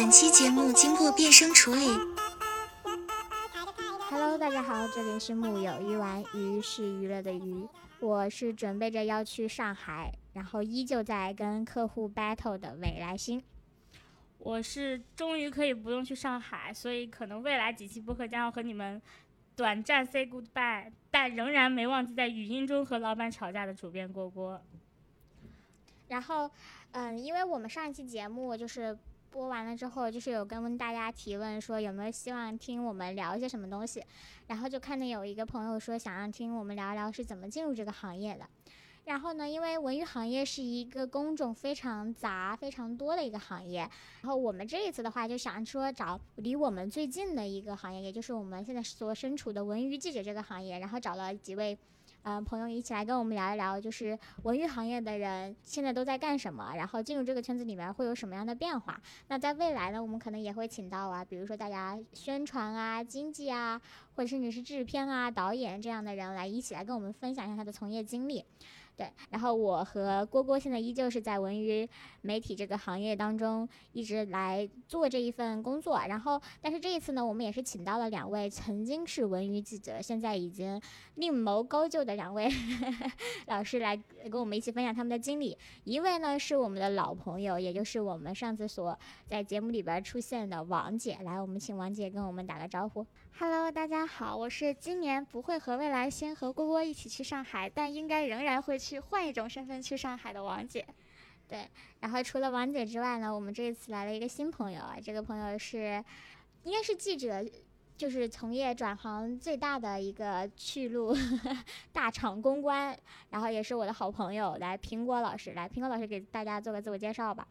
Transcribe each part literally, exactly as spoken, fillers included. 本期节目经过变声处理。Hello， 大家好，这里是木有鱼丸，鱼是娱乐的鱼，我是准备着要去上海，然后依旧在跟客户 battle 的未来星。我是终于可以不用去上海，所以可能未来几期播客将要和你们短暂 say goodbye， 但仍然没忘记在语音中和老板吵架的主编郭郭。然后，嗯，因为我们上一期节目就是播完了之后，就是有跟大家提问说有没有希望听我们聊一些什么东西，然后就看见有一个朋友说想要听我们聊一聊是怎么进入这个行业的。然后呢，因为文娱行业是一个工种非常杂非常多的一个行业，然后我们这一次的话就想说找离我们最近的一个行业，也就是我们现在所身处的文娱记者这个行业，然后找了几位呃朋友一起来跟我们聊一聊，就是文娱行业的人现在都在干什么，然后进入这个圈子里面会有什么样的变化。那在未来呢，我们可能也会请到啊，比如说大家宣传啊、经纪啊，或者甚至是制片啊、导演这样的人来一起来跟我们分享一下他的从业经历。对，然后我和郭郭现在依旧是在文娱媒体这个行业当中一直来做这一份工作，然后但是这一次呢，我们也是请到了两位曾经是文娱记者，现在已经另谋高就的两位呵呵老师来跟我们一起分享他们的经历。一位呢是我们的老朋友，也就是我们上次所在节目里边出现的王姐，来我们请王姐跟我们打个招呼。Hello， 大家好，我是今年不会和未来星和郭郭一起去上海，但应该仍然会去换一种身份去上海的王姐。对，然后除了王姐之外呢，我们这一次来了一个新朋友啊，这个朋友是应该是记者就是从业转行最大的一个去路大厂公关，然后也是我的好朋友，来苹果老师，来苹果老师给大家做个自我介绍吧。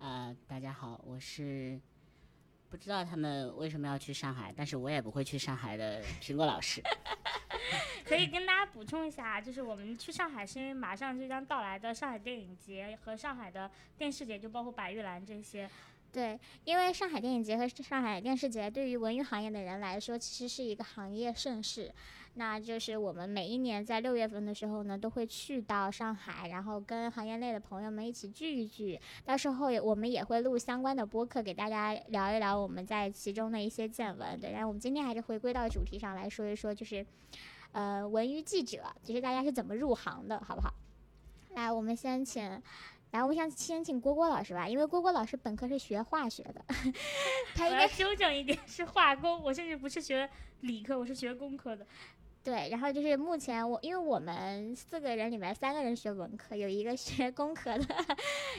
呃，大家好，我是不知道他们为什么要去上海，但是我也不会去上海的苹果老师。可以跟大家补充一下，就是我们去上海是因为马上就将到来的上海电影节和上海的电视节，就包括百玉兰这些。对，因为上海电影节和上海电视节对于文娱行业的人来说，其实是一个行业盛事。那就是我们每一年在六月份的时候呢，都会去到上海，然后跟行业内的朋友们一起聚一聚。到时候我们也会录相关的播客，给大家聊一聊我们在其中的一些见闻。对，然后我们今天还是回归到主题上来说一说，就是，呃，文娱记者，就是大家是怎么入行的，好不好？来，我们先请。来，我想先请郭郭老师吧，因为郭郭老师本科是学化学的，他应该修正一点，是化工，我甚至不是学理科，我是学工科的。对，然后就是目前我，因为我们四个人里面三个人学文科，有一个学工科的。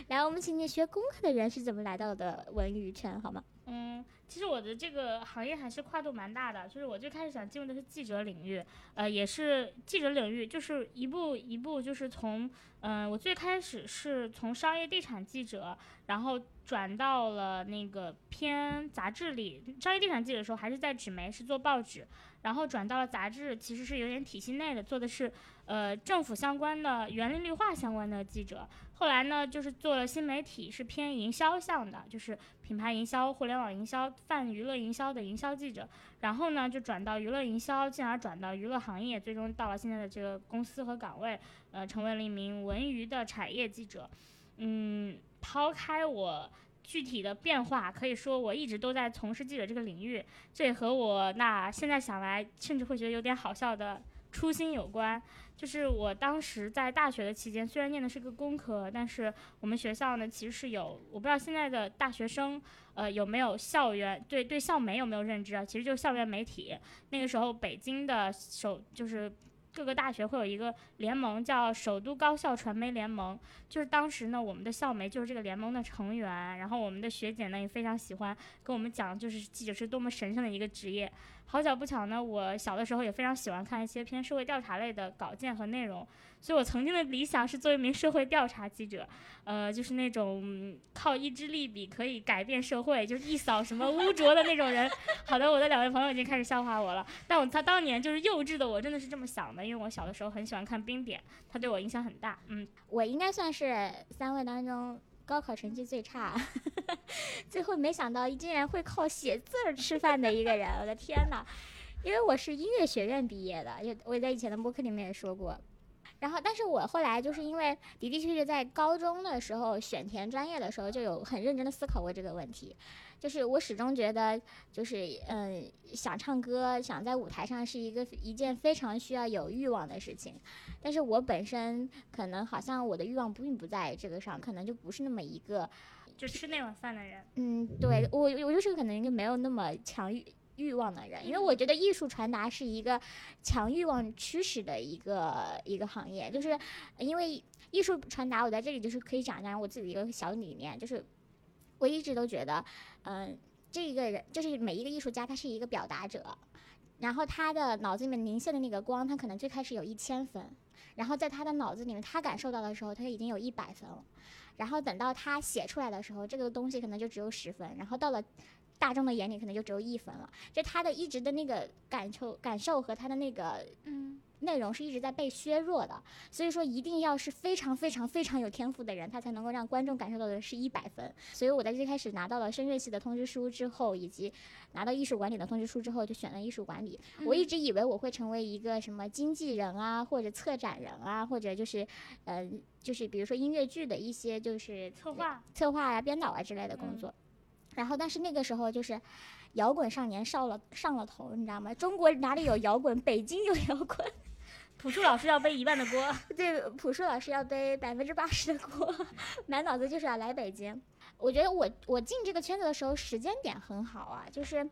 来，我们请你学工科的人是怎么来到的文娱圈，好吗？嗯，其实我的这个行业还是跨度蛮大的，就是我最开始想进入的是记者领域，呃，也是记者领域，就是一步一步，就是从，嗯、呃，我最开始是从商业地产记者，然后转到了那个偏杂志里，商业地产记者的时候还是在纸媒，是做报纸。然后转到了杂志，其实是有点体系内的，做的是呃政府相关的、园林绿化相关的记者。后来呢，就是做了新媒体，是偏营销向的，就是品牌营销、互联网营销、泛娱乐营销的营销记者。然后呢，就转到娱乐营销，进而转到娱乐行业，最终到了现在的这个公司和岗位，呃，成为了一名文娱的产业记者。嗯，抛开我具体的变化，可以说我一直都在从事记者这个领域，这也和我那现在想来甚至会觉得有点好笑的初心有关。就是我当时在大学的期间，虽然念的是个工科，但是我们学校呢其实是有，我不知道现在的大学生呃有没有校园对对校媒有没有认知啊？其实就是校园媒体。那个时候北京的首就是。各个大学会有一个联盟叫首都高校传媒联盟，就是当时呢我们的校媒就是这个联盟的成员，然后我们的学姐呢也非常喜欢跟我们讲，就是记者是多么神圣的一个职业。好巧不巧呢，我小的时候也非常喜欢看一些偏社会调查类的稿件和内容，所以我曾经的理想是做一名社会调查记者，呃，就是那种靠一支利笔可以改变社会，就是一扫什么污浊的那种人。好的，我的两位朋友已经开始笑话我了，但我他当年就是幼稚的我真的是这么想的，因为我小的时候很喜欢看冰点，他对我影响很大。嗯，我应该算是三位当中高考成绩最差，最后没想到竟然会靠写字儿吃饭的一个人，我的天哪！因为我是音乐学院毕业的，我在以前的播客里面也说过。然后但是我后来就是因为的的确确在高中的时候选填专业的时候就有很认真的思考过这个问题，就是我始终觉得就是嗯想唱歌想在舞台上是一个一件非常需要有欲望的事情，但是我本身可能好像我的欲望并不在这个上，可能就不是那么一个就吃那碗饭的人。嗯，对，我我就是可能就没有那么强欲欲望的人，因为我觉得艺术传达是一个强欲望驱使的一个一个行业，就是因为艺术传达，我在这里就是可以讲讲我自己一个小理念，就是我一直都觉得，嗯，这个人就是每一个艺术家，他是一个表达者，然后他的脑子里面凝现的那个光，他可能最开始有一千分，然后在他的脑子里面，他感受到的时候，他已经有一百分了，然后等到他写出来的时候，这个东西可能就只有十分，然后到了大众的眼里可能就只有一分了，就他的一直的那个感受感受和他的那个嗯内容是一直在被削弱的，所以说一定要是非常非常非常有天赋的人，他才能够让观众感受到的是一百分。所以我在最开始拿到了声乐系的通知书之后，以及拿到艺术管理的通知书之后，就选了艺术管理。嗯、我一直以为我会成为一个什么经纪人啊，或者策展人啊，或者就是，嗯、呃，就是比如说音乐剧的一些就是策划、策划啊、编导啊之类的工作。嗯然后，但是那个时候就是，摇滚少年上了上了头，你知道吗？中国哪里有摇滚，北京有摇滚。朴树老师要背一半的锅，对，朴树老师要背百分之八十的锅，满脑子就是要来北京。我觉得我我进这个圈子的时候时间点很好啊，就是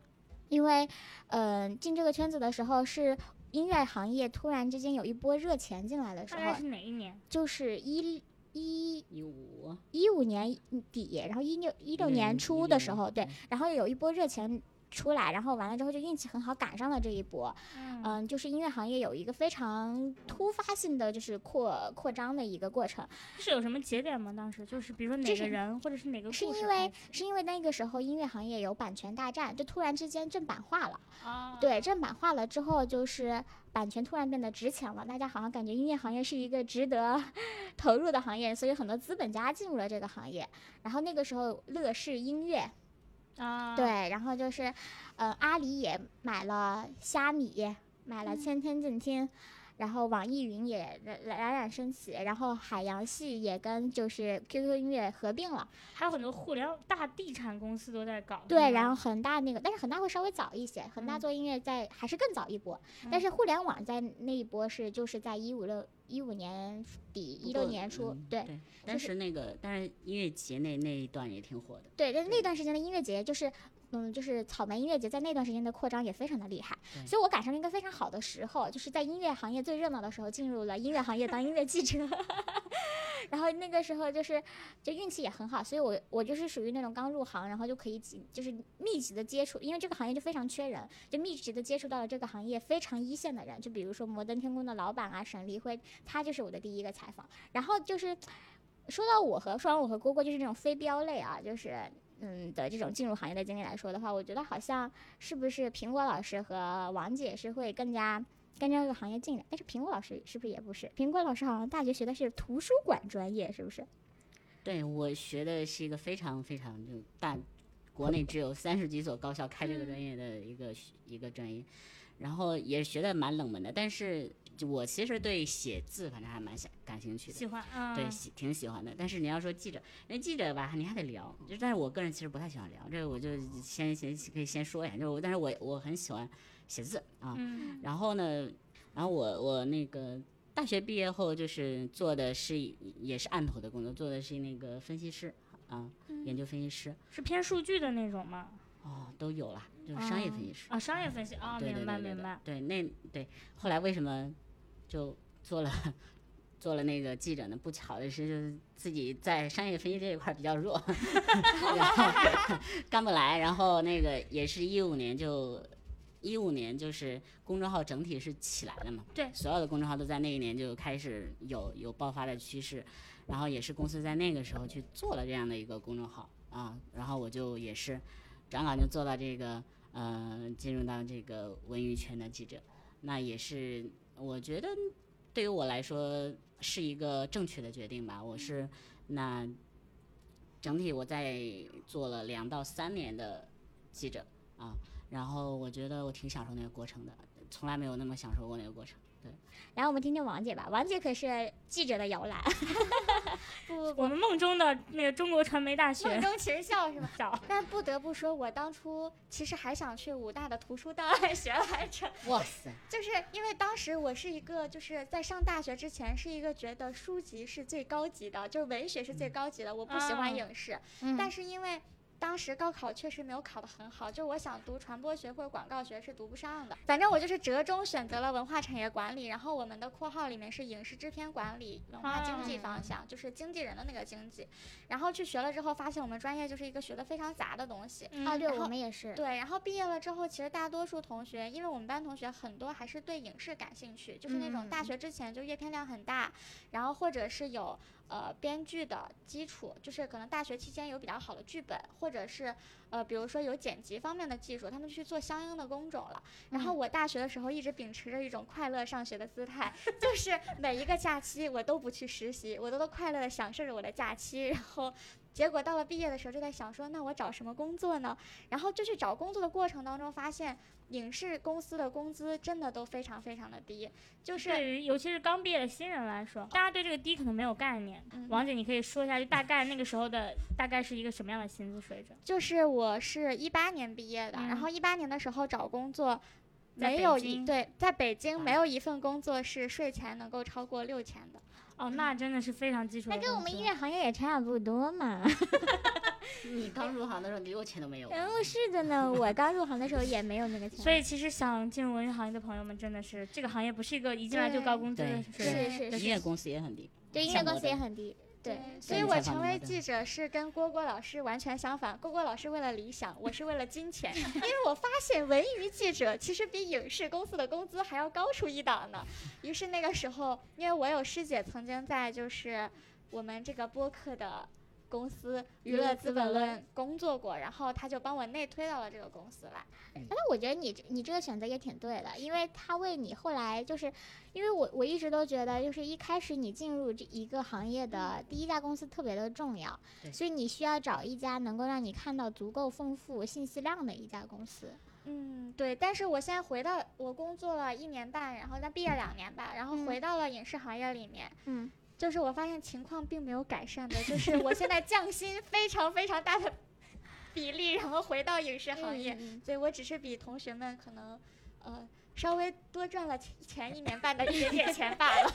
因为，嗯、呃，进这个圈子的时候是。音乐行业突然之间有一波热钱进来的时候，大概是哪一年？就是一一一五一五年底，然后一六一六年初的时候，对，然后有一波热钱出来，然后完了之后就运气很好赶上了这一波，嗯，呃、就是音乐行业有一个非常突发性的就是扩扩张的一个过程。是有什么节点吗？当时就是比如说哪个人或者是哪个故事？是因为是因为那个时候音乐行业有版权大战，就突然之间正版化了。啊，对，正版化了之后就是。版权突然变得值钱了，大家好像感觉音乐行业是一个值得投入的行业，所以很多资本家进入了这个行业。然后那个时候乐视音乐，啊，对，然后就是，呃，阿里也买了虾米，买了千天静听，嗯、然后网易云也冉冉升起，然后海洋系也跟就是 Q Q 音乐合并了，还有很多互联网大地产公司都在搞。对，然后恒大那个，但是恒大会稍微早一些，恒大做音乐在、嗯、还是更早一波，但是互联网在那一波是就是在一五六一五年底一六年初，嗯、对。对但是那个，但是音乐节那那一段也挺火的。对，但是那段时间的音乐节就是。嗯，就是草莓音乐节在那段时间的扩张也非常的厉害，所以我赶上了一个非常好的时候，就是在音乐行业最热闹的时候进入了音乐行业当音乐记者，然后那个时候就是就运气也很好，所以我我就是属于那种刚入行，然后就可以就是密集的接触，因为这个行业就非常缺人，就密集的接触到了这个行业非常一线的人，就比如说摩登天空的老板啊沈黎辉，他就是我的第一个采访。然后就是说到我和说完我和蝈蝈就是这种非标类啊，就是。嗯的这种进入行业的经历来说的话，我觉得好像是不是苹果老师和王姐是会更加跟这个行业进来，但是苹果老师是不是也不是？苹果老师好像大学学的是图书馆专业，是不是？对，我学的是一个非常非常就大，国内只有三十几所高校开这个专业的一个、嗯、一个专业，然后也学的蛮冷门的，但是。我其实对写字反正还蛮感兴趣的，喜欢，嗯、对，挺喜欢的。但是你要说记者，那记者吧，你还得聊。就但是我个人其实不太喜欢聊，这个我就先先可以先说一下。就但是我我很喜欢写字啊。嗯、然后呢，然后我我那个大学毕业后就是做的是也是案头的工作，做的是那个分析师啊，嗯、研究分析师。是偏数据的那种吗？哦，都有了，就是商业分析师啊、哦哦，商业分析啊、哦，明白明白。对，那对后来为什么？就做了做了那个记者呢，不巧的是就是自己在商业分析这一块比较弱然后干不来，然后那个也是一五年就一五年就是公众号整体是起来了嘛，对，所有的公众号都在那一年就开始有有爆发的趋势，然后也是公司在那个时候去做了这样的一个公众号啊，然后我就也是转岗就做到这个呃进入到这个文娱圈的记者，那也是。我觉得对于我来说是一个正确的决定吧，我是那整体我在做了两到三年的记者啊，然后我觉得我挺享受那个过程的，从来没有那么享受过那个过程。对，然后我们听听王姐吧，王姐可是记者的摇篮。不, 不，我们梦中的那个中国传媒大学，梦中情校是吧？但不得不说，我当初其实还想去武大的图书档案学来着。哇塞！就是因为当时我是一个，就是在上大学之前是一个觉得书籍是最高级的，就是文学是最高级的，嗯、我不喜欢影视。嗯、但是因为当时高考确实没有考得很好，就我想读传播学或者广告学是读不上的，反正我就是折中选择了文化产业管理，然后我们的括号里面是影视制片管理文化经济方向，就是经纪人的那个经济，然后去学了之后发现我们专业就是一个学得非常杂的东西、嗯、啊，对，我们也是。对，然后毕业了之后其实大多数同学，因为我们班同学很多还是对影视感兴趣，就是那种大学之前就阅片量很大，然后或者是有呃编剧的基础，就是可能大学期间有比较好的剧本，或者是呃比如说有剪辑方面的技术，他们去做相应的工种了。然后我大学的时候一直秉持着一种快乐上学的姿态，就是每一个假期我都不去实习，我都都快乐的享受着我的假期，然后结果到了毕业的时候就在想说，那我找什么工作呢？然后就去找工作的过程当中发现影视公司的工资真的都非常非常的低，就是对于尤其是刚毕业的新人来说，大家对这个低可能没有概念、嗯、王姐你可以说一下，就大概那个时候的大概是一个什么样的薪资水准？就是我是一八年毕业的、嗯、然后一八年的时候找工作，没有一对在北京没有一份工作是税前能够超过六千的。哦，那真的是非常基础的。那跟我们音乐行业也差不多嘛。你刚入行的时候，你六千都没有。嗯，是的呢，我刚入行的时候也没有那个钱。所以其实想进入文娱行业的朋友们，真的是这个行业不是一个一进来就高工资的，是是是。音乐公司也很低，对，音乐公司也很低。对，所以我成为记者是跟郭郭老师完全相反。郭郭老师为了理想，我是为了金钱。因为我发现文娱记者其实比影视公司的工资还要高出一档呢。于是那个时候，因为我有师姐曾经在就是我们这个播客的公司娱乐资本论工作过，然后他就帮我内推到了这个公司来。那我觉得你你这个选择也挺对的，因为他为你后来就是，因为我我一直都觉得，就是一开始你进入这一个行业的第一家公司特别的重要，所以你需要找一家能够让你看到足够丰富信息量的一家公司。嗯，对，但是我现在回到我工作了一年半，然后再毕业两年吧，然后回到了影视行业里面。嗯。嗯，就是我发现情况并没有改善的，就是我现在降薪非常非常大的比例，然后回到影视行业，嗯、所以我只是比同学们可能呃稍微多赚了前一年半的一点点钱罢了。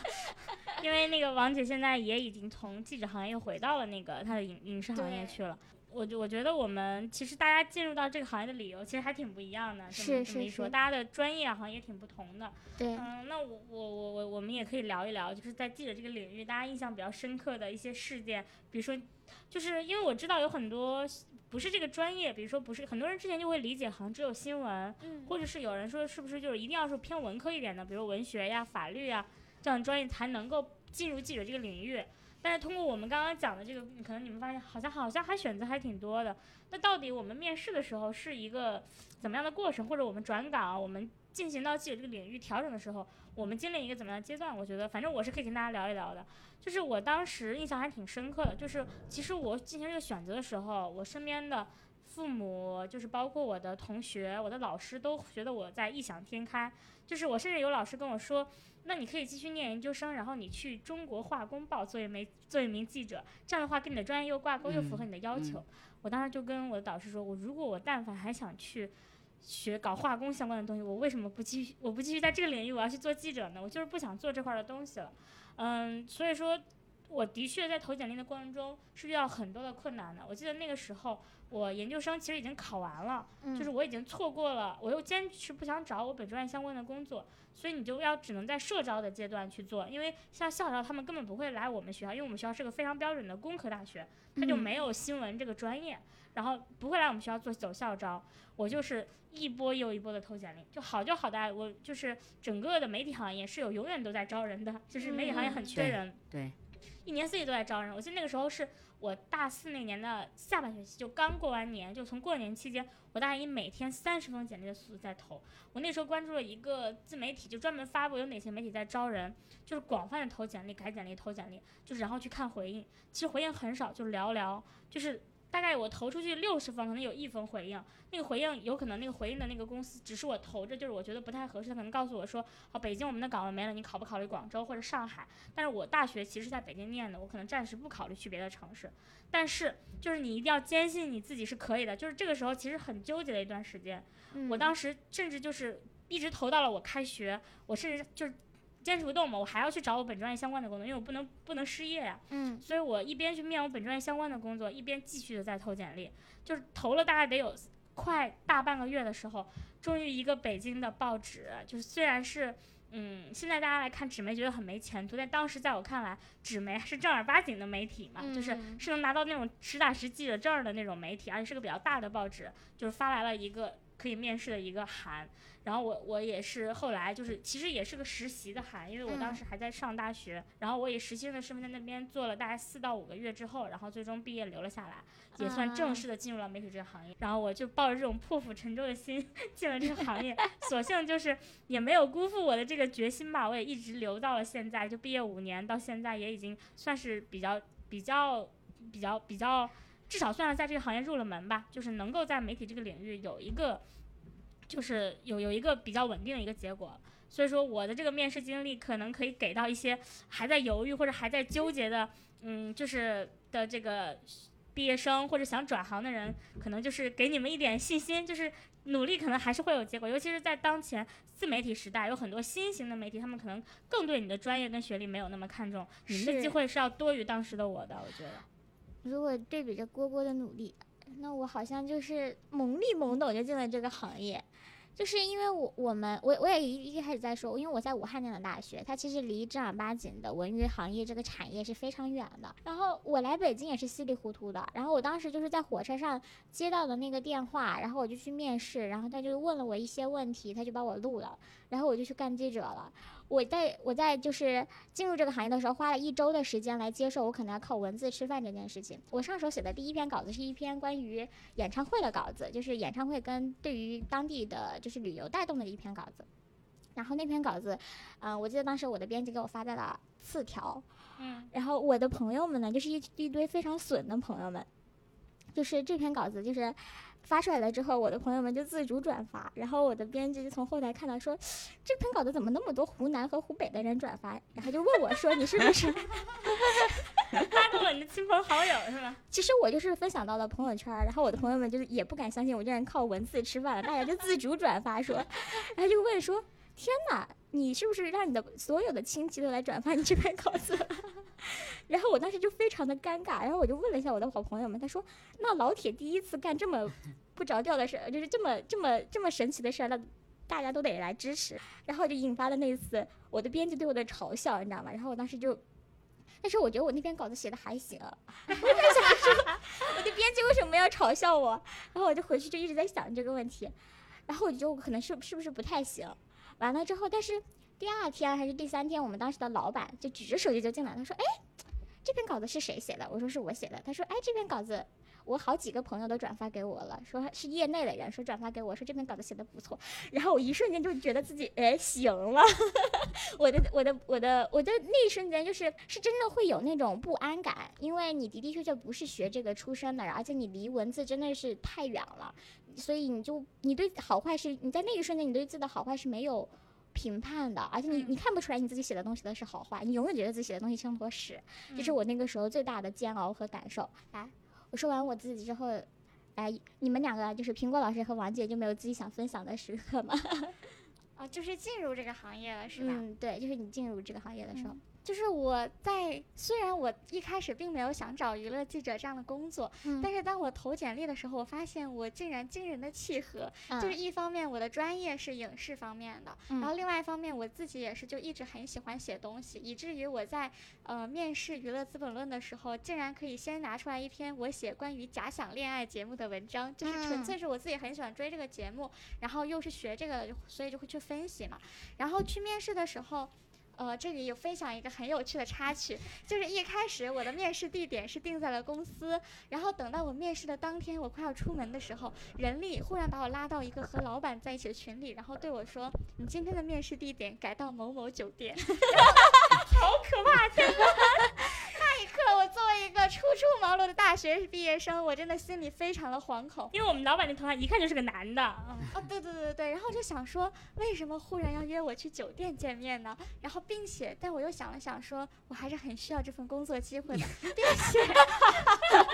因为那个王姐现在也已经从记者行业回到了那个她的影影视行业去了。我我觉得我们其实大家进入到这个行业的理由其实还挺不一样的，是是是，大家的专业行业挺不同的。对，嗯，那我我我我们也可以聊一聊，就是在记者这个领域，大家印象比较深刻的一些事件，比如说，就是因为我知道有很多不是这个专业，比如说不是很多人之前就会理解，好像只有新闻，嗯、或者是有人说是不是就是一定要是偏文科一点的，比如文学呀、法律呀这样的专业才能够进入记者这个领域。但是通过我们刚刚讲的这个，可能你们发现好像好像还选择还挺多的。那到底我们面试的时候是一个怎么样的过程，或者我们转岗，我们进行到记者这个领域调整的时候，我们经历一个怎么样的阶段？我觉得反正我是可以跟大家聊一聊的。就是我当时印象还挺深刻的，就是其实我进行这个选择的时候，我身边的父母，就是包括我的同学、我的老师，都觉得我在异想天开。就是我甚至有老师跟我说，那你可以继续念研究生，然后你去中国化工报做一名做一名记者，这样的话跟你的专业又挂钩，又符合你的要求。嗯嗯、我当时就跟我的导师说，我如果我但凡还想去学搞化工相关的东西，我为什么不继续我不继续在这个领域，我要去做记者呢？我就是不想做这块的东西了。嗯，所以说我的确在投简历的过程中是遇到很多的困难的。我记得那个时候我研究生其实已经考完了，嗯、就是我已经错过了，我又坚持不想找我本专业相关的工作，所以你就要只能在社招的阶段去做。因为像校招他们根本不会来我们学校，因为我们学校是个非常标准的工科大学，它就没有新闻这个专业，嗯、然后不会来我们学校做走校招。我就是一波又一波的投简历，就好就好在我就是整个的媒体行业是有永远都在招人的，就是媒体行业很缺人，嗯、对。对，一年四季都在招人。我记得那个时候是我大四那年的下半学期，就刚过完年，就从过年期间，我大概以每天三十封简历的速度在投。我那时候关注了一个自媒体，就专门发布有哪些媒体在招人，就是广泛的投简历、改简历、投简历，就是然后去看回应。其实回应很少，就寥寥，就是大概我投出去六十分，可能有一分回应，那个回应有可能那个回应的那个公司只是我投着，就是我觉得不太合适，他可能告诉我说，哦，北京我们的岗位没了，你考不考虑广州或者上海？但是我大学其实在北京念的，我可能暂时不考虑去别的城市。但是就是你一定要坚信你自己是可以的，就是这个时候其实很纠结的一段时间。嗯、我当时甚至就是一直投到了我开学，我甚至就是。坚持不动嘛，我还要去找我本专业相关的工作，因为我不能不能失业呀、啊。嗯，所以我一边去面我本专业相关的工作，一边继续的在投简历，就是投了大概得有快大半个月的时候，终于一个北京的报纸，就是虽然是嗯，现在大家来看纸媒觉得很没前途，但当时在我看来，纸媒是正儿八经的媒体嘛，嗯、就是是能拿到那种实打实记者证的那种媒体，而且是个比较大的报纸，就是发来了一个。可以面试的一个函，然后我我也是后来就是其实也是个实习的函，因为我当时还在上大学，嗯、然后我以实习生的身份在那边做了大概四到五个月之后，然后最终毕业留了下来，也算正式的进入了媒体这个行业。嗯、然后我就抱着这种破釜沉舟的心进了这个行业，所幸就是也没有辜负我的这个决心吧，我也一直留到了现在，就毕业五年到现在也已经算是比较比较比较比较。至少算是在这个行业入了门吧，就是能够在媒体这个领域有一个，就是有有一个比较稳定的一个结果。所以说我的这个面试经历可能可以给到一些还在犹豫或者还在纠结的，嗯，就是的这个毕业生或者想转行的人，可能就是给你们一点信心，就是努力可能还是会有结果。尤其是在当前自媒体时代，有很多新型的媒体，他们可能更对你的专业跟学历没有那么看重，你们的机会是要多于当时的我的，我觉得。如果对比着郭郭的努力，那我好像就是懵里懵懂就进了这个行业，就是因为我我们我我也一开始在说，因为我在武汉念的大学，它其实离正儿八经的文娱行业这个产业是非常远的。然后我来北京也是稀里糊涂的，然后我当时就是在火车上接到的那个电话，然后我就去面试，然后他就问了我一些问题，他就把我录了，然后我就去干记者了。我在我在就是进入这个行业的时候，花了一周的时间来接受我可能要靠文字吃饭这件事情。我上手写的第一篇稿子是一篇关于演唱会的稿子，就是演唱会跟对于当地的就是旅游带动的一篇稿子。然后那篇稿子，嗯、呃，我记得当时我的编辑给我发在了次条，嗯，然后我的朋友们呢，就是一一堆非常损的朋友们，就是这篇稿子就是。发出来了之后，我的朋友们就自主转发，然后我的编辑就从后台看到说，这篇稿子怎么那么多湖南和湖北的人转发，然后就问我说你是不是发给我你的亲朋好友是吧？其实我就是分享到了朋友圈，然后我的朋友们就是也不敢相信我这人靠文字吃饭了，大家就自主转发说，然后就问说，天哪，你是不是让你的所有的亲戚都来转发你这篇稿子？然后我当时就非常的尴尬，然后我就问了一下我的好朋友们，他说，那老铁第一次干这么不着调的事，就是这么这么这么神奇的事，那大家都得来支持，然后就引发了那一次我的编辑对我的嘲笑，你知道吗？然后我当时就，但是我觉得我那篇稿子写的还行，我就在想说，我的编辑为什么要嘲笑我？然后我就回去就一直在想这个问题，然后我觉得我可能是是不是不太行？完了之后，但是第二天还是第三天，我们当时的老板就举着手机就进来，他说，哎，这篇稿子是谁写的？我说是我写的。他说，哎，这篇稿子我好几个朋友都转发给我了，说是业内的人说转发给我，说这篇稿子写的不错。然后我一瞬间就觉得自己哎行了，我的我的我的我的那一瞬间就是是真的会有那种不安感，因为你的的确确不是学这个出身的，而且你离文字真的是太远了，所以你就你对好坏是你在那一瞬间你对自己的好坏是没有评判的，而且你你看不出来你自己写的东西的是好坏，你永远觉得自己写的东西像坨屎，这是我那个时候最大的煎熬和感受。来，我说完我自己之后，哎、呃，你们两个就是苹果老师和王姐就没有自己想分享的时刻吗？哦，就是进入这个行业了是吧？嗯，对，就是你进入这个行业的时候。嗯，就是我在虽然我一开始并没有想找娱乐记者这样的工作，嗯、但是当我投简历的时候，我发现我竟然惊人的契合，嗯、就是一方面我的专业是影视方面的，嗯、然后另外一方面我自己也是就一直很喜欢写东西，以至于我在呃面试娱乐资本论的时候，竟然可以先拿出来一篇我写关于假想恋爱节目的文章，就是纯粹是我自己很喜欢追这个节目，然后又是学这个，所以就会去分析嘛。然后去面试的时候，呃，这里有分享一个很有趣的插曲，就是一开始我的面试地点是定在了公司，然后等到我面试的当天，我快要出门的时候，人力忽然把我拉到一个和老板在一起的群里，然后对我说：“你今天的面试地点改到某某酒店。”好可怕！那一刻，我作为一个个初出茅庐的大学毕业生，我真的心里非常的惶恐，因为我们老板的头发一看就是个男的啊、哦，对对对对，然后就想说为什么忽然要约我去酒店见面呢？然后并且但我又想了想说我还是很需要这份工作机会的，并且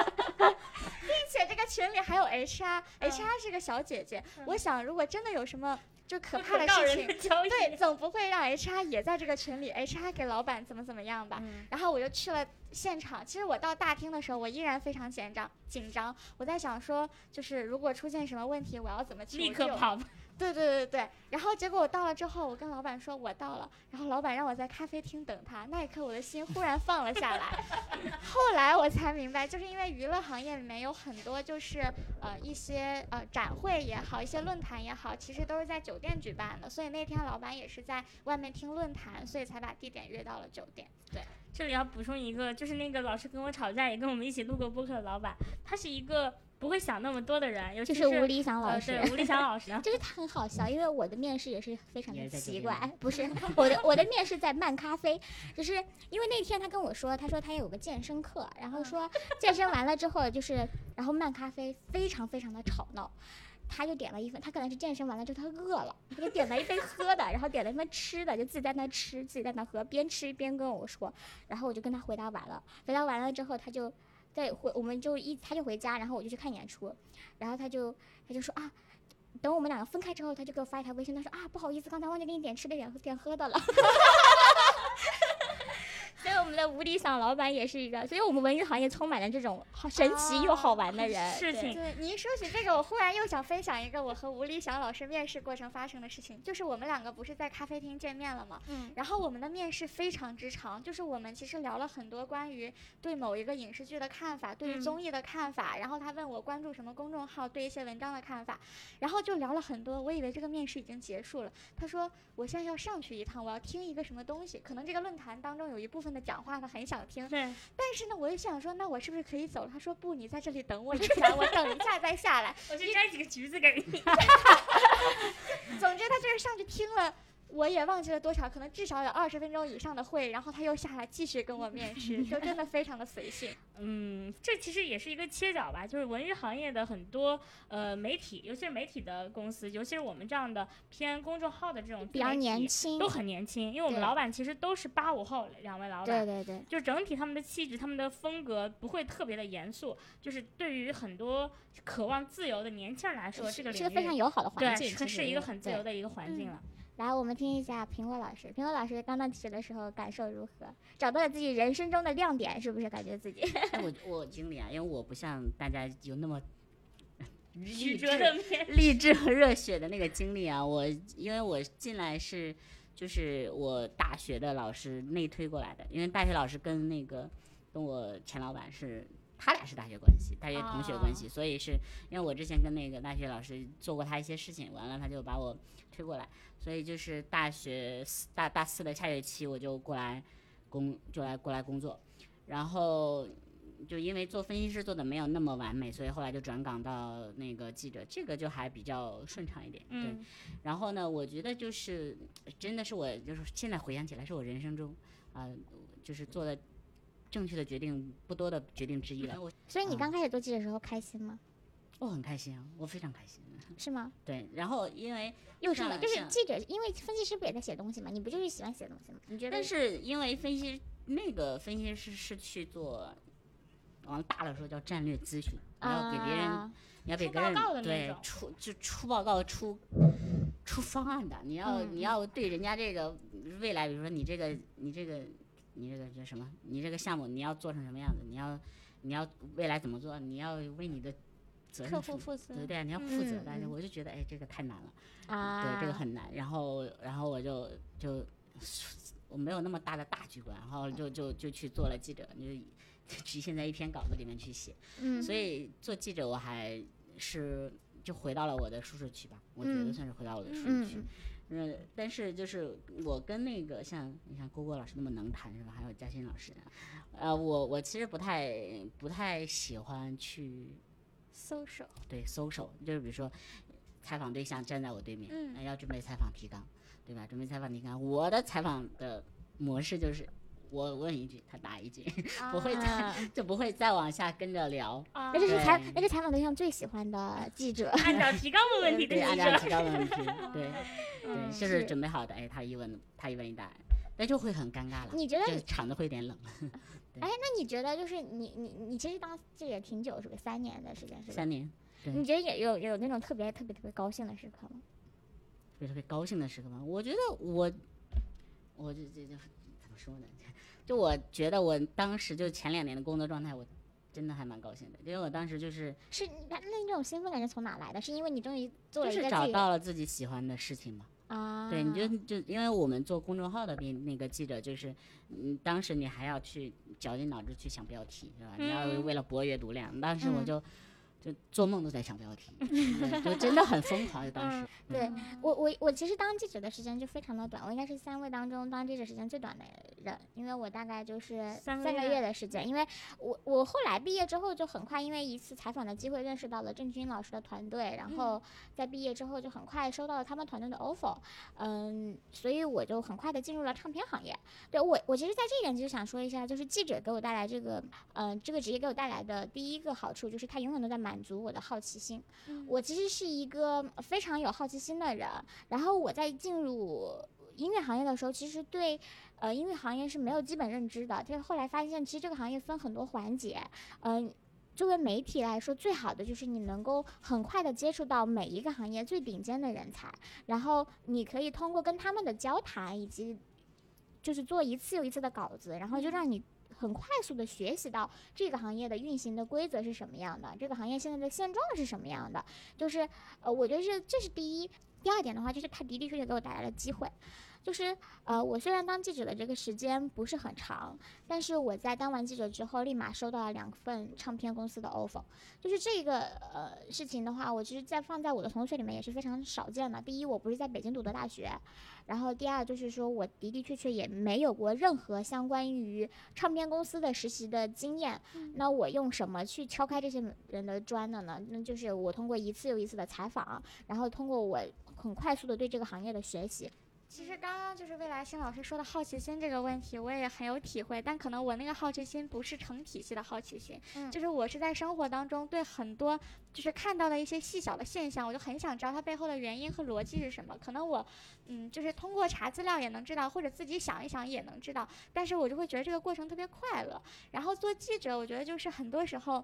并且这个群里还有 H R，H R、嗯、H R 是个小姐姐、嗯、我想如果真的有什么就可怕的事情，对，总不会让 H R 也在这个群里 H R 给老板怎么怎么样吧、嗯、然后我就去了现场。其实我到大厅的时候我依然非常紧张紧张我在想说就是如果出现什么问题我要怎么去立刻跑，对对对对，然后结果我到了之后我跟老板说我到了，然后老板让我在咖啡厅等他，那一刻我的心忽然放了下来后来我才明白就是因为娱乐行业里面有很多就是呃一些呃展会也好一些论坛也好其实都是在酒店举办的，所以那天老板也是在外面听论坛，所以才把地点约到了酒店。对，这里要补充一个，就是那个老师跟我吵架也跟我们一起录过播客的老板，他是一个不会想那么多的人，尤其是就是吴理想老师、呃、对，吴理想老师就是他很好笑，因为我的面试也是非常的奇怪，不是我的我的面试在漫咖啡，就是因为那天他跟我说他说他有个健身课，然后说健身完了之后就是然后漫咖啡非常非常的吵闹，他就点了一份，他可能是健身完了之后他饿了，他就点了一杯喝的然后点了一份吃的，就自己在那吃自己在那喝，边吃边跟我说，然后我就跟他回答完了回答完了之后他就在回我们就一他就回家，然后我就去看演出，然后他就他就说啊等我们两个分开之后他就给我发一条微信，他说啊不好意思刚才忘记给你点吃的点点喝的了所以我们的无理想老板也是一个，所以我们文娱行业充满了这种神奇又好玩的人、哦、事情。 对, 对你一说起这个我忽然又想分享一个我和无理想老师面试过程发生的事情，就是我们两个不是在咖啡厅见面了吗、嗯、然后我们的面试非常之长，就是我们其实聊了很多关于对某一个影视剧的看法，对于综艺的看法、嗯、然后他问我关注什么公众号，对一些文章的看法，然后就聊了很多，我以为这个面试已经结束了，他说我现在要上去一趟，我要听一个什么东西，可能这个论坛当中有一部分的讲话他很想听，但是呢我也想说那我是不是可以走，他说不，你在这里等我一下我等一下再下来我去摘几个橘子给你总之他就是上去听了我也忘记了多少，可能至少有二十分钟以上的会，然后他又下来继续跟我面试就真的非常的随性嗯，这其实也是一个切角吧，就是文娱行业的很多呃媒体，尤其是媒体的公司，尤其是我们这样的偏公众号的这种比较年轻，都很年轻，因为我们老板其实都是八五后，两位老板对对对，就整体他们的气质他们的风格不会特别的严肃，就是对于很多渴望自由的年轻人来说这个领域是个非常友好的环境，对，是一个很自由的一个环境了、嗯来，我们听一下苹果老师。苹果老师刚到职的时候感受如何？找到了自己人生中的亮点，是不是感觉自己？我我经理啊，因为我不像大家有那么励志、励志和热血的那个经历啊。我因为我进来是就是我大学的老师内推过来的，因为大学老师跟那个跟我前老板是。他俩是大学关系，大学同学关系， oh. 所以是因为我之前跟那个大学老师做过他一些事情，完了他就把我推过来，所以就是大学大大四的下学期我就过来工就来过来工作，然后就因为做分析师做的没有那么完美，所以后来就转岗到那个记者，这个就还比较顺畅一点，对、嗯。然后呢，我觉得就是真的是我就是现在回想起来是我人生中啊、呃，就是做的。正确的决定不多的决定之一了。所以你刚开始做记者的时候开心吗？我很开心啊，我非常开心。是吗？对，然后因为又是就是记者，因为分析师不也在写东西吗？你不就是喜欢写东西吗？你觉得？但是因为分析那个分析师是去做，往大了说叫战略咨询，你要给别人，你要给别人对出就出报告出。出方案的，你要你要对人家这个未来，比如说你这个你这个。你这个叫什么？你这个项目你要做成什么样子？你要，你要未来怎么做？你要为你的责任负责，对对，你要负责。嗯、但是我就觉得，哎，这个太难了，啊、对，这个很难。然后，然后我就就我没有那么大的大局观，然后就就就去做了记者，就局限在一篇稿子里面去写。嗯、所以做记者，我还是就回到了我的舒适区吧，我觉得算是回到我的舒适区。嗯嗯嗯，但是就是我跟那个像你像郭郭老师那么能谈是吧？还有嘉欣老师，呃，我我其实不太不太喜欢去 social， 对 social， 就是比如说采访对象站在我对面，嗯，要准备采访提纲，对吧？准备采访提纲，我的采访的模式就是我问一句他答一句，啊、不会再就不会再往下跟着聊。啊、那这是采那是采访对象最喜欢的记者，按照提纲问问题的记者，按照提纲问问题，对对、嗯，就是准备好的，哎，他一问他一问一答，那就会很尴尬了。你觉得场子会有点冷？哎，那你觉得就是你你你其实当记者挺久是吧？三年的时间是吧？三年。你觉得也有有那种特别特别特别高兴的时刻吗？特别特别高兴的时刻吗？我觉得我我这这这。说呢，就我觉得我当时就前两年的工作状态，我真的还蛮高兴的，因为我当时就是是那那种兴奋感是从哪来的？是因为你终于做了一个就是找到了自己喜欢的事情嘛？啊，对，你就就因为我们做公众号的比那个记者就是，嗯，当时你还要去绞尽脑汁去想标题，是吧？嗯、你要为了博阅读量，当时我就。嗯就做梦都在想标题，就真的很疯狂。就当时，嗯、对我我我其实当记者的时间就非常的短，我应该是三位当中当记者时间最短的人，因为我大概就是三个月的时间。因为我我后来毕业之后就很快，因为一次采访的机会认识到了郑钧老师的团队，然后在毕业之后就很快收到了他们团队的 offer， 嗯，所以我就很快的进入了唱片行业。对我我其实在这一点就想说一下，就是记者给我带来这个，嗯、呃，这个职业给我带来的第一个好处就是他永远都在满。满足我的好奇心，我其实是一个非常有好奇心的人。然后我在进入音乐行业的时候，其实对呃音乐行业是没有基本认知的。但后来发现，其实这个行业分很多环节，嗯、呃。作为媒体来说，最好的就是你能够很快的接触到每一个行业最顶尖的人才，然后你可以通过跟他们的交谈，以及就是做一次又一次的稿子，然后就让你很快速的学习到这个行业的运行的规则是什么样的，这个行业现在的现状是什么样的，就是呃，我觉得是这是第一。第二点的话，就是它的的确确给我带来了机会，就是呃，我虽然当记者的这个时间不是很长，但是我在当完记者之后，立马收到了两份唱片公司的 offer， 就是这个呃事情的话，我其实在放在我的同学里面也是非常少见的。第一，我不是在北京读的大学，然后第二就是说我的的确确也没有过任何相关于唱片公司的实习的经验，嗯、那我用什么去敲开这些人的砖的呢？那就是我通过一次又一次的采访，然后通过我很快速的对这个行业的学习。其实刚刚就是未来申老师说的好奇心这个问题，我也很有体会，但可能我那个好奇心不是成体系的好奇心，嗯、就是我是在生活当中对很多就是看到的一些细小的现象，我就很想知道它背后的原因和逻辑是什么。可能我嗯，就是通过查资料也能知道，或者自己想一想也能知道，但是我就会觉得这个过程特别快乐。然后做记者，我觉得就是很多时候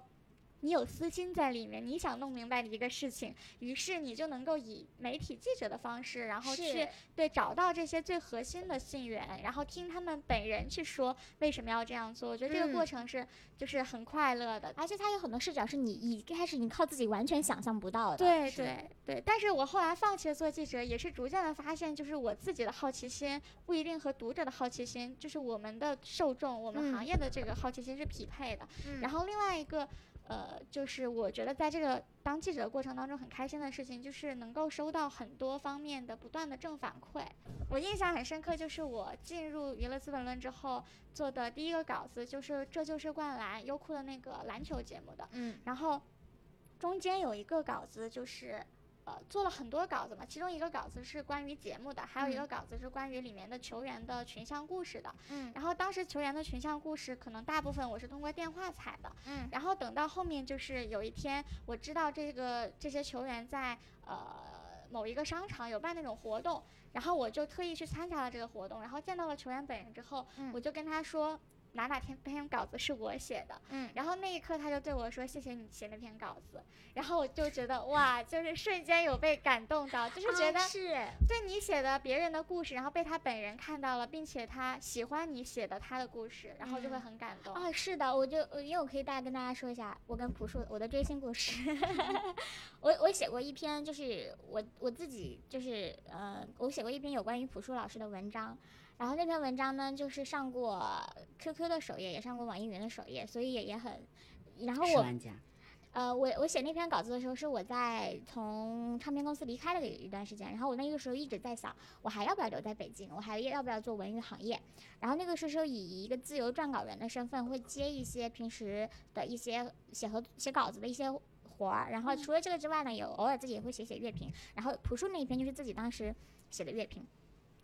你有私心在里面，你想弄明白一个事情，于是你就能够以媒体记者的方式，然后去对找到这些最核心的信源，然后听他们本人去说为什么要这样做。我觉得这个过程是、嗯、就是很快乐的，而且它有很多视角是你一开始你靠自己完全想象不到的。对对对，但是我后来放弃了做记者，也是逐渐的发现，就是我自己的好奇心不一定和读者的好奇心，就是我们的受众我们行业的这个好奇心是匹配的。嗯、然后另外一个呃，就是我觉得在这个当记者的过程当中很开心的事情，就是能够收到很多方面的不断的正反馈。我印象很深刻，就是我进入娱乐资本论之后做的第一个稿子，就是这就是灌篮优酷的那个篮球节目的。嗯，然后中间有一个稿子就是呃，做了很多稿子嘛，其中一个稿子是关于节目的，还有一个稿子是关于里面的球员的群像故事的。嗯，然后当时球员的群像故事可能大部分我是通过电话采的。嗯，然后等到后面就是有一天我知道这个这些球员在呃某一个商场有办那种活动，然后我就特意去参加了这个活动，然后见到了球员本人之后，嗯、我就跟他说哪哪天篇稿子是我写的。嗯，然后那一刻他就对我说谢谢你写那篇稿子，然后我就觉得哇，就是瞬间有被感动到，就是觉得、啊、是对你写的别人的故事，然后被他本人看到了，并且他喜欢你写的他的故事，然后就会很感动。嗯、啊，是的，我就因为我可以大概跟大家说一下我跟朴树我的追星故事。我我写过一篇，就是我我自己就是呃，我写过一篇有关于朴树老师的文章。然后那篇文章呢，就是上过 Q Q 的首页，也上过网易云的首页，所以也也很。然后我，呃，我我写那篇稿子的时候，是我在从唱片公司离开了一段时间，然后我那个时候一直在想，我还要不要留在北京，我还要不要做文娱行业。然后那个时候以一个自由撰稿人的身份，会接一些平时的一些写和写稿子的一些活儿。然后除了这个之外呢，有偶尔自己也会写写乐评。然后朴树那一篇就是自己当时写的乐评。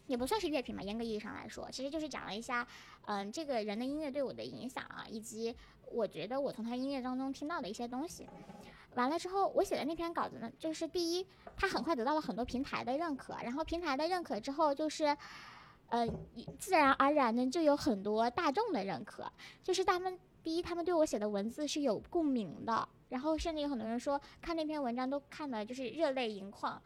也不算是乐评吧，严格意义上来说，其实就是讲了一下，嗯、呃，这个人的音乐对我的影响啊，以及我觉得我从他音乐当中听到的一些东西。完了之后，我写的那篇稿子呢，就是第一，他很快得到了很多平台的认可，然后平台的认可之后，就是，呃，自然而然的就有很多大众的认可，就是他们第一，他们对我写的文字是有共鸣的，然后甚至有很多人说看那篇文章都看的就是热泪盈眶。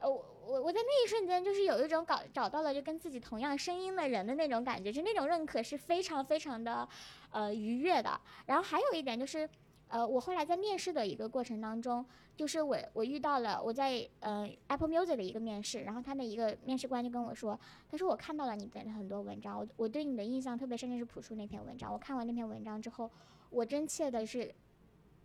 呃，我我我在那一瞬间就是有一种搞找到了就跟自己同样声音的人的那种感觉，就那种认可是非常非常的，呃愉悦的。然后还有一点就是，呃，我后来在面试的一个过程当中，就是我我遇到了我在呃 Apple Music 的一个面试，然后他的一个面试官就跟我说，他说我看到了你的很多文章，我我对你的印象特别深的是朴树那篇文章，我看完那篇文章之后，我真切的是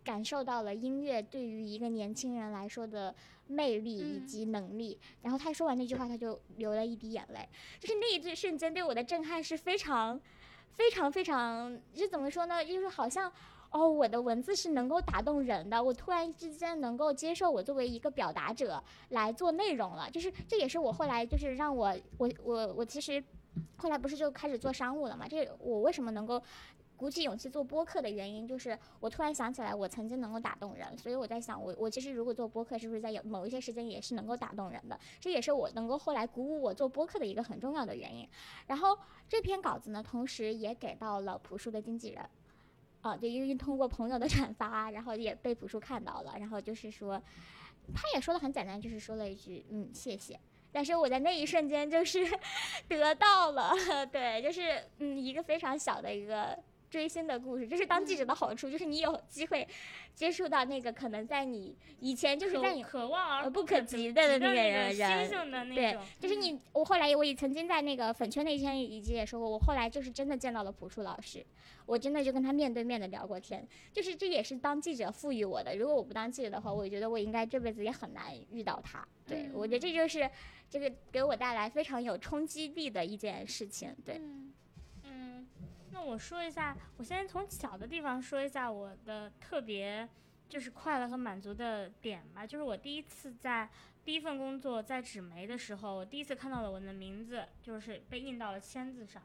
感受到了音乐对于一个年轻人来说的魅力以及能力。嗯、然后他说完那句话，他就流了一滴眼泪。就是那一句瞬间对我的震撼是非常、非常、非常，就怎么说呢？就是好像哦，我的文字是能够打动人的。我突然之间能够接受我作为一个表达者来做内容了。就是这也是我后来就是让我我我我其实后来不是就开始做商务了嘛？这我为什么能够鼓起勇气做播客的原因，就是我突然想起来我曾经能够打动人，所以我在想我我其实如果做播客是不是在有某一些时间也是能够打动人的，这也是我能够后来鼓舞我做播客的一个很重要的原因。然后这篇稿子呢，同时也给到了朴树的经纪人啊，对，因为通过朋友的转发，然后也被朴树看到了，然后就是说他也说的很简单，就是说了一句嗯谢谢。但是我在那一瞬间就是得到了，对，就是嗯一个非常小的一个追星的故事，这是当记者的好处，就是你有机会接触到那个可能在你以前就是在你渴望而不可及的那个人，星星的那种。对，就是你，我后来我也曾经在那个粉圈那一天以及也说过，我后来就是真的见到了朴树老师，我真的就跟他面对面的聊过天，就是这也是当记者赋予我的。如果我不当记者的话，我觉得我应该这辈子也很难遇到他。对，我觉得这就是这个给我带来非常有冲击力的一件事情。对。嗯嗯，那我说一下，我先从小的地方说一下我的特别就是快乐和满足的点吧。就是我第一次在第一份工作在纸媒的时候，我第一次看到了我的名字就是被印到了签字上。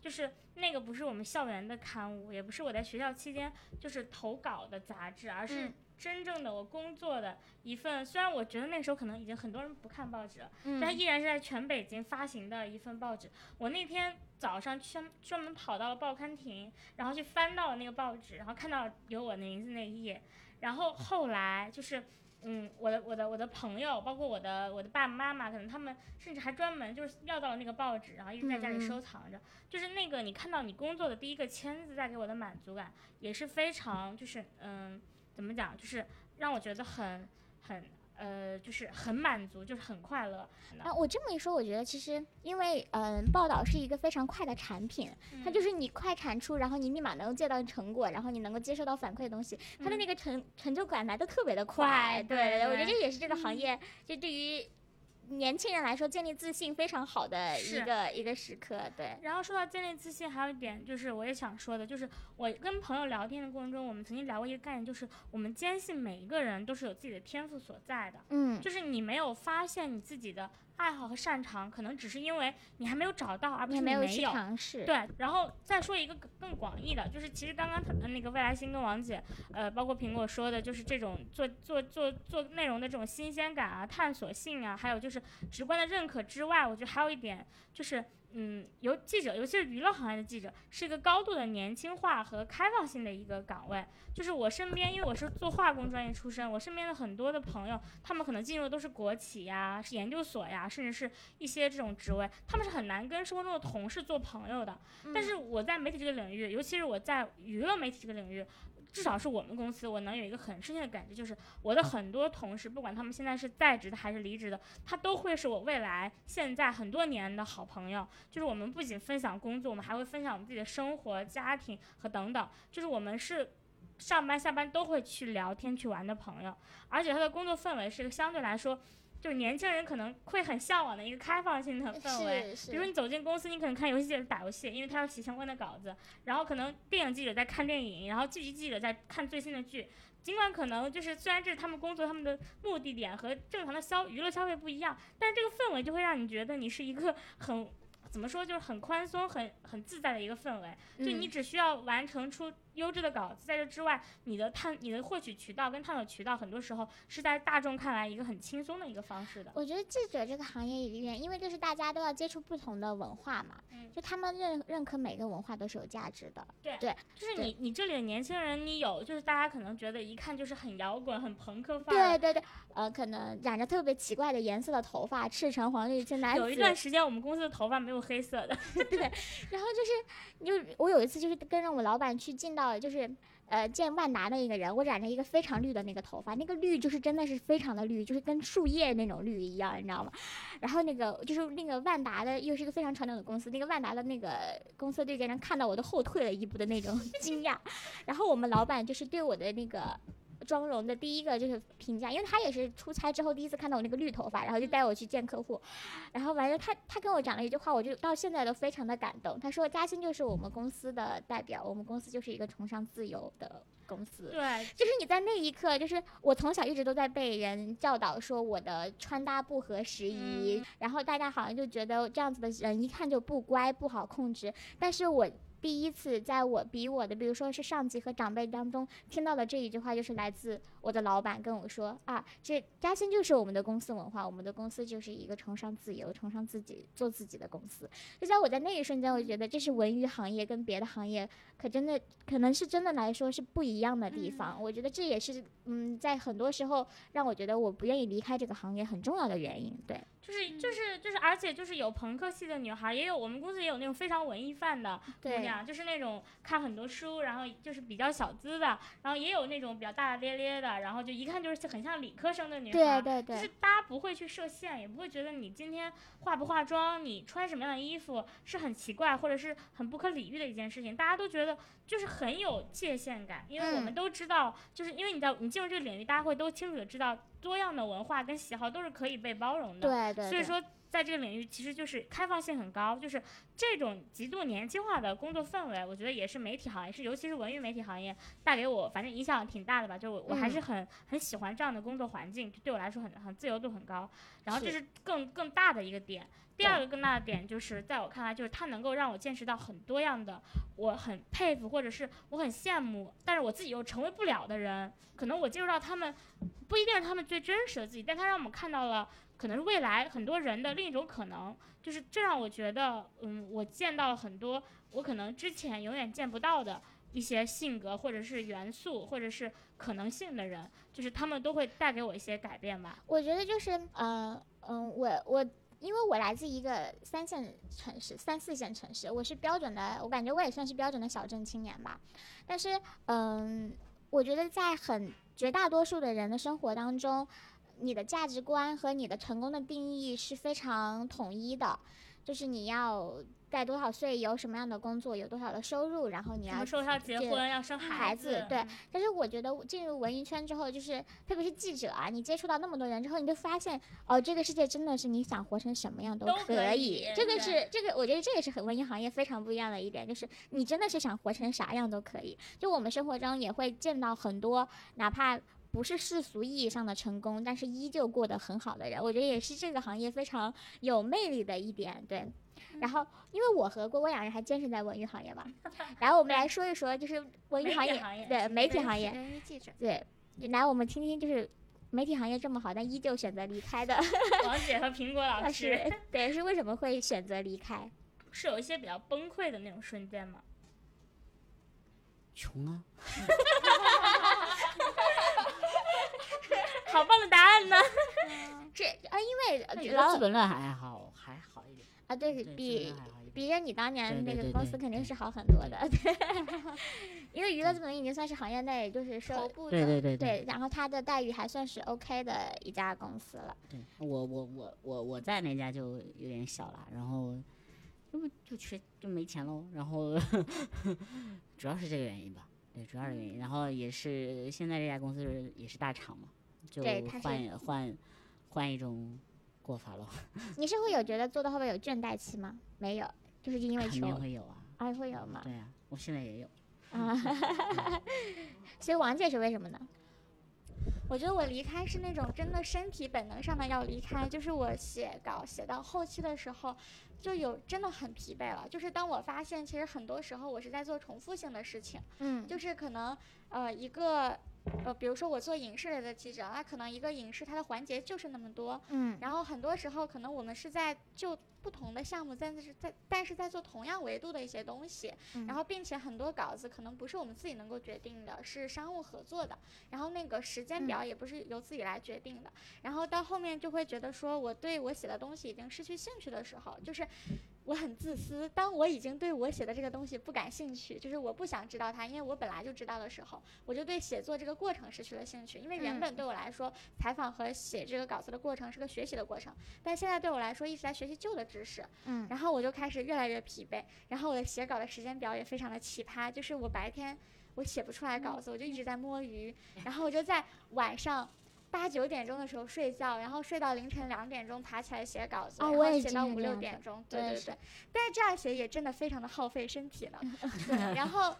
就是那个不是我们校园的刊物，也不是我在学校期间就是投稿的杂志，而是真正的我工作的一份，虽然我觉得那时候可能已经很多人不看报纸了，但它依然是在全北京发行的一份报纸。我那天早上专专门跑到了报刊亭，然后去翻到了那个报纸，然后看到有我的名字那一页。然后后来就是嗯，我的我的我的朋友，包括我的我的爸爸妈妈，可能他们甚至还专门就是要到了那个报纸，然后一直在家里收藏着。嗯、就是那个你看到你工作的第一个签字带给我的满足感，也是非常就是嗯，怎么讲，就是让我觉得很很呃，就是很满足，就是很快乐。啊，我这么一说，我觉得其实因为嗯、呃，报道是一个非常快的产品，嗯、它就是你快产出，然后你立马能够见到成果，然后你能够接受到反馈的东西，它的那个成、嗯、成就感来的特别的快。对，对对对，我觉得这也是这个行业、嗯、就对于年轻人来说建立自信非常好的一个一个时刻。对。然后说到建立自信，还有一点就是我也想说的，就是我跟朋友聊天的过程中，我们曾经聊过一个概念，就是我们坚信每一个人都是有自己的天赋所在的。嗯，就是你没有发现你自己的爱好和擅长，可能只是因为你还没有找到，而不是你没有去尝试。对。然后再说一个更广义的，就是其实刚刚那个未来星跟王姐呃包括苹果说的，就是这种做做做做内容的这种新鲜感啊、探索性啊，还有就是直观的认可之外，我觉得还有一点就是嗯，由记者，尤其是娱乐行业的记者，是一个高度的年轻化和开放性的一个岗位。就是我身边，因为我是做化工专业出身，我身边的很多的朋友，他们可能进入的都是国企呀、是研究所呀，甚至是一些这种职位，他们是很难跟生活中的同事做朋友的。嗯、但是我在媒体这个领域，尤其是我在娱乐媒体这个领域，至少是我们公司，我能有一个很深切的感觉，就是我的很多同事，不管他们现在是在职的还是离职的，他都会是我未来现在很多年的好朋友。就是我们不仅分享工作，我们还会分享我们自己的生活、家庭和等等。就是我们是上班下班都会去聊天去玩的朋友，而且他的工作氛围是一个相对来说就是年轻人可能会很向往的一个开放性的氛围，比如你走进公司，你可能看游戏记者打游戏，因为他要写相关的稿子，然后可能电影记者在看电影，然后剧集记者在看最新的剧，尽管可能就是虽然这是他们工作他们的目的点和正常的消娱乐消费不一样，但是这个氛围就会让你觉得你是一个很怎么说就是很宽松很很自在的一个氛围，就你只需要完成出优质的稿子，在这之外你的探你的获取渠道跟探索渠道很多时候是在大众看来一个很轻松的一个方式的。我觉得记者这个行业里面因为就是大家都要接触不同的文化嘛、嗯、就他们认认可每个文化都是有价值的。 对, 对就是你你这里的年轻人你有就是大家可能觉得一看就是很摇滚很朋克范儿，对对对呃，可能染着特别奇怪的颜色的头发，赤橙黄绿青蓝紫，有一段时间我们公司的头发没有黑色的对，然后就是就我有一次就是跟着我老板去进到就是呃，见万达的一个人，我染着一个非常绿的那个头发，那个绿就是真的是非常的绿，就是跟树叶那种绿一样，你知道吗？然后那个就是那个万达的，又是一个非常传统的公司，那个万达的那个公司对别人看到我都后退了一步的那种惊讶。然后我们老板就是对我的那个妆容的第一个就是评价，因为他也是出差之后第一次看到我那个绿头发，然后就带我去见客户，然后完了他他跟我讲了一句话，我就到现在都非常的感动。他说嘉欣就是我们公司的代表，我们公司就是一个崇尚自由的公司。对，就是你在那一刻，就是我从小一直都在被人教导说我的穿搭不合时宜、嗯、然后大家好像就觉得这样子的人一看就不乖不好控制，但是我第一次在我比我的比如说是上级和长辈当中听到的这一句话，就是来自我的老板跟我说啊，这嘉欣就是我们的公司文化，我们的公司就是一个崇尚自由崇尚自己做自己的公司。就在我在那一瞬间我觉得这是文娱行业跟别的行业可真的可能是真的来说是不一样的地方、嗯、我觉得这也是嗯，在很多时候让我觉得我不愿意离开这个行业很重要的原因。对，就是就是就是，而且就是有朋克系的女孩，也有我们公司也有那种非常文艺范的姑娘，就是那种看很多书，然后就是比较小资的，然后也有那种比较大大咧咧的，然后就一看就是很像理科生的女孩。对对对，就是大家不会去设限，也不会觉得你今天化不化妆，你穿什么样的衣服是很奇怪或者是很不可理喻的一件事情，大家都觉得就是很有界限感，因为我们都知道，嗯、就是因为你在你进入这个领域，大家会都清楚的知道。多样的文化跟喜好都是可以被包容的，对对对，所以说在这个领域其实就是开放性很高，就是这种极度年轻化的工作氛围我觉得也是媒体行业是尤其是文娱媒体行业带给我反正影响挺大的吧，就我我还是很、嗯、很喜欢这样的工作环境，对我来说很很自由度很高，然后这是更更大的一个点。第二个更大的点就是在我看来就是它能够让我见识到很多样的我很佩服或者是我很羡慕但是我自己又成为不了的人，可能我接触到他们不一定是他们最真实的自己，但它让我们看到了可能是未来很多人的另一种可能，就是这让我觉得嗯，我见到了很多我可能之前永远见不到的一些性格或者是元素或者是可能性的人，就是他们都会带给我一些改变吧。我觉得就是呃嗯，我我因为我来自一个三线城市三四线城市，我是标准的我感觉我也算是标准的小镇青年吧，但是嗯，我觉得在很绝大多数的人的生活当中你的价值观和你的成功的定义是非常统一的，就是你要在多少岁有什么样的工作有多少的收入，然后你要什么时候要结婚要生孩子。对，但是我觉得进入文娱圈之后就是特别是记者啊，你接触到那么多人之后你就发现哦，这个世界真的是你想活成什么样都可以，这个是这个我觉得这也是很文艺行业非常不一样的一点，就是你真的是想活成啥样都可以。就我们生活中也会见到很多哪怕不是世俗意义上的成功但是依旧过得很好的人，我觉得也是这个行业非常有魅力的一点。对，然后因为我和郭郭两人还坚持在文娱行业吧，然后我们来说一说就是文娱行业对媒体行业对，来我们听听就是媒体行业这么好但依旧选择离开的王姐和苹果老师对，是为什么会选择离开？是有一些比较崩溃的那种瞬间吗？穷啊好棒的答案呢这啊，因为觉得资本论还好还好一点啊，对比比着你当年那个公司肯定是好很多的，对对对对因为娱乐资本已经算是行业内就是头部的，对对对对，然后他的待遇还算是 OK 的一家公司了。对，我我我我我在那家就有点小了，然后就就缺就没钱喽，然后主要是这个原因吧，对，主要是原因，然后也是现在这家公司也是大厂嘛，就换换。换一种过法咯。你是会有觉得做到后面有倦怠期吗？没有，就是因为球肯定会有啊，还、啊、会有吗？对啊，我现在也有啊。所以王姐是为什么呢？我觉得我离开是那种真的身体本能上的要离开，就是我写稿写到后期的时候就有真的很疲惫了，就是当我发现其实很多时候我是在做重复性的事情，嗯，就是可能呃一个呃比如说我做影视类的记者，那可能一个影视它的环节就是那么多，嗯，然后很多时候可能我们是在就不同的项目在在但是在做同样维度的一些东西，嗯，然后并且很多稿子可能不是我们自己能够决定的，是商务合作的，然后那个时间表也不是由自己来决定的，嗯，然后到后面就会觉得说我对我写的东西已经失去兴趣的时候，就是我很自私，当我已经对我写的这个东西不感兴趣，就是我不想知道它，因为我本来就知道的时候，我就对写作这个过程失去了兴趣，因为原本对我来说，嗯，采访和写这个稿子的过程是个学习的过程，但现在对我来说一直在学习旧的知识，嗯，然后我就开始越来越疲惫，然后我的写稿的时间表也非常的奇葩，就是我白天我写不出来稿子，嗯，我就一直在摸鱼，然后我就在晚上八九点钟的时候睡觉，然后睡到凌晨两点钟爬起来写稿子，哦，然后写到五六点钟，对对 对, 对。但是这样写也真的非常的耗费身体了。对，然后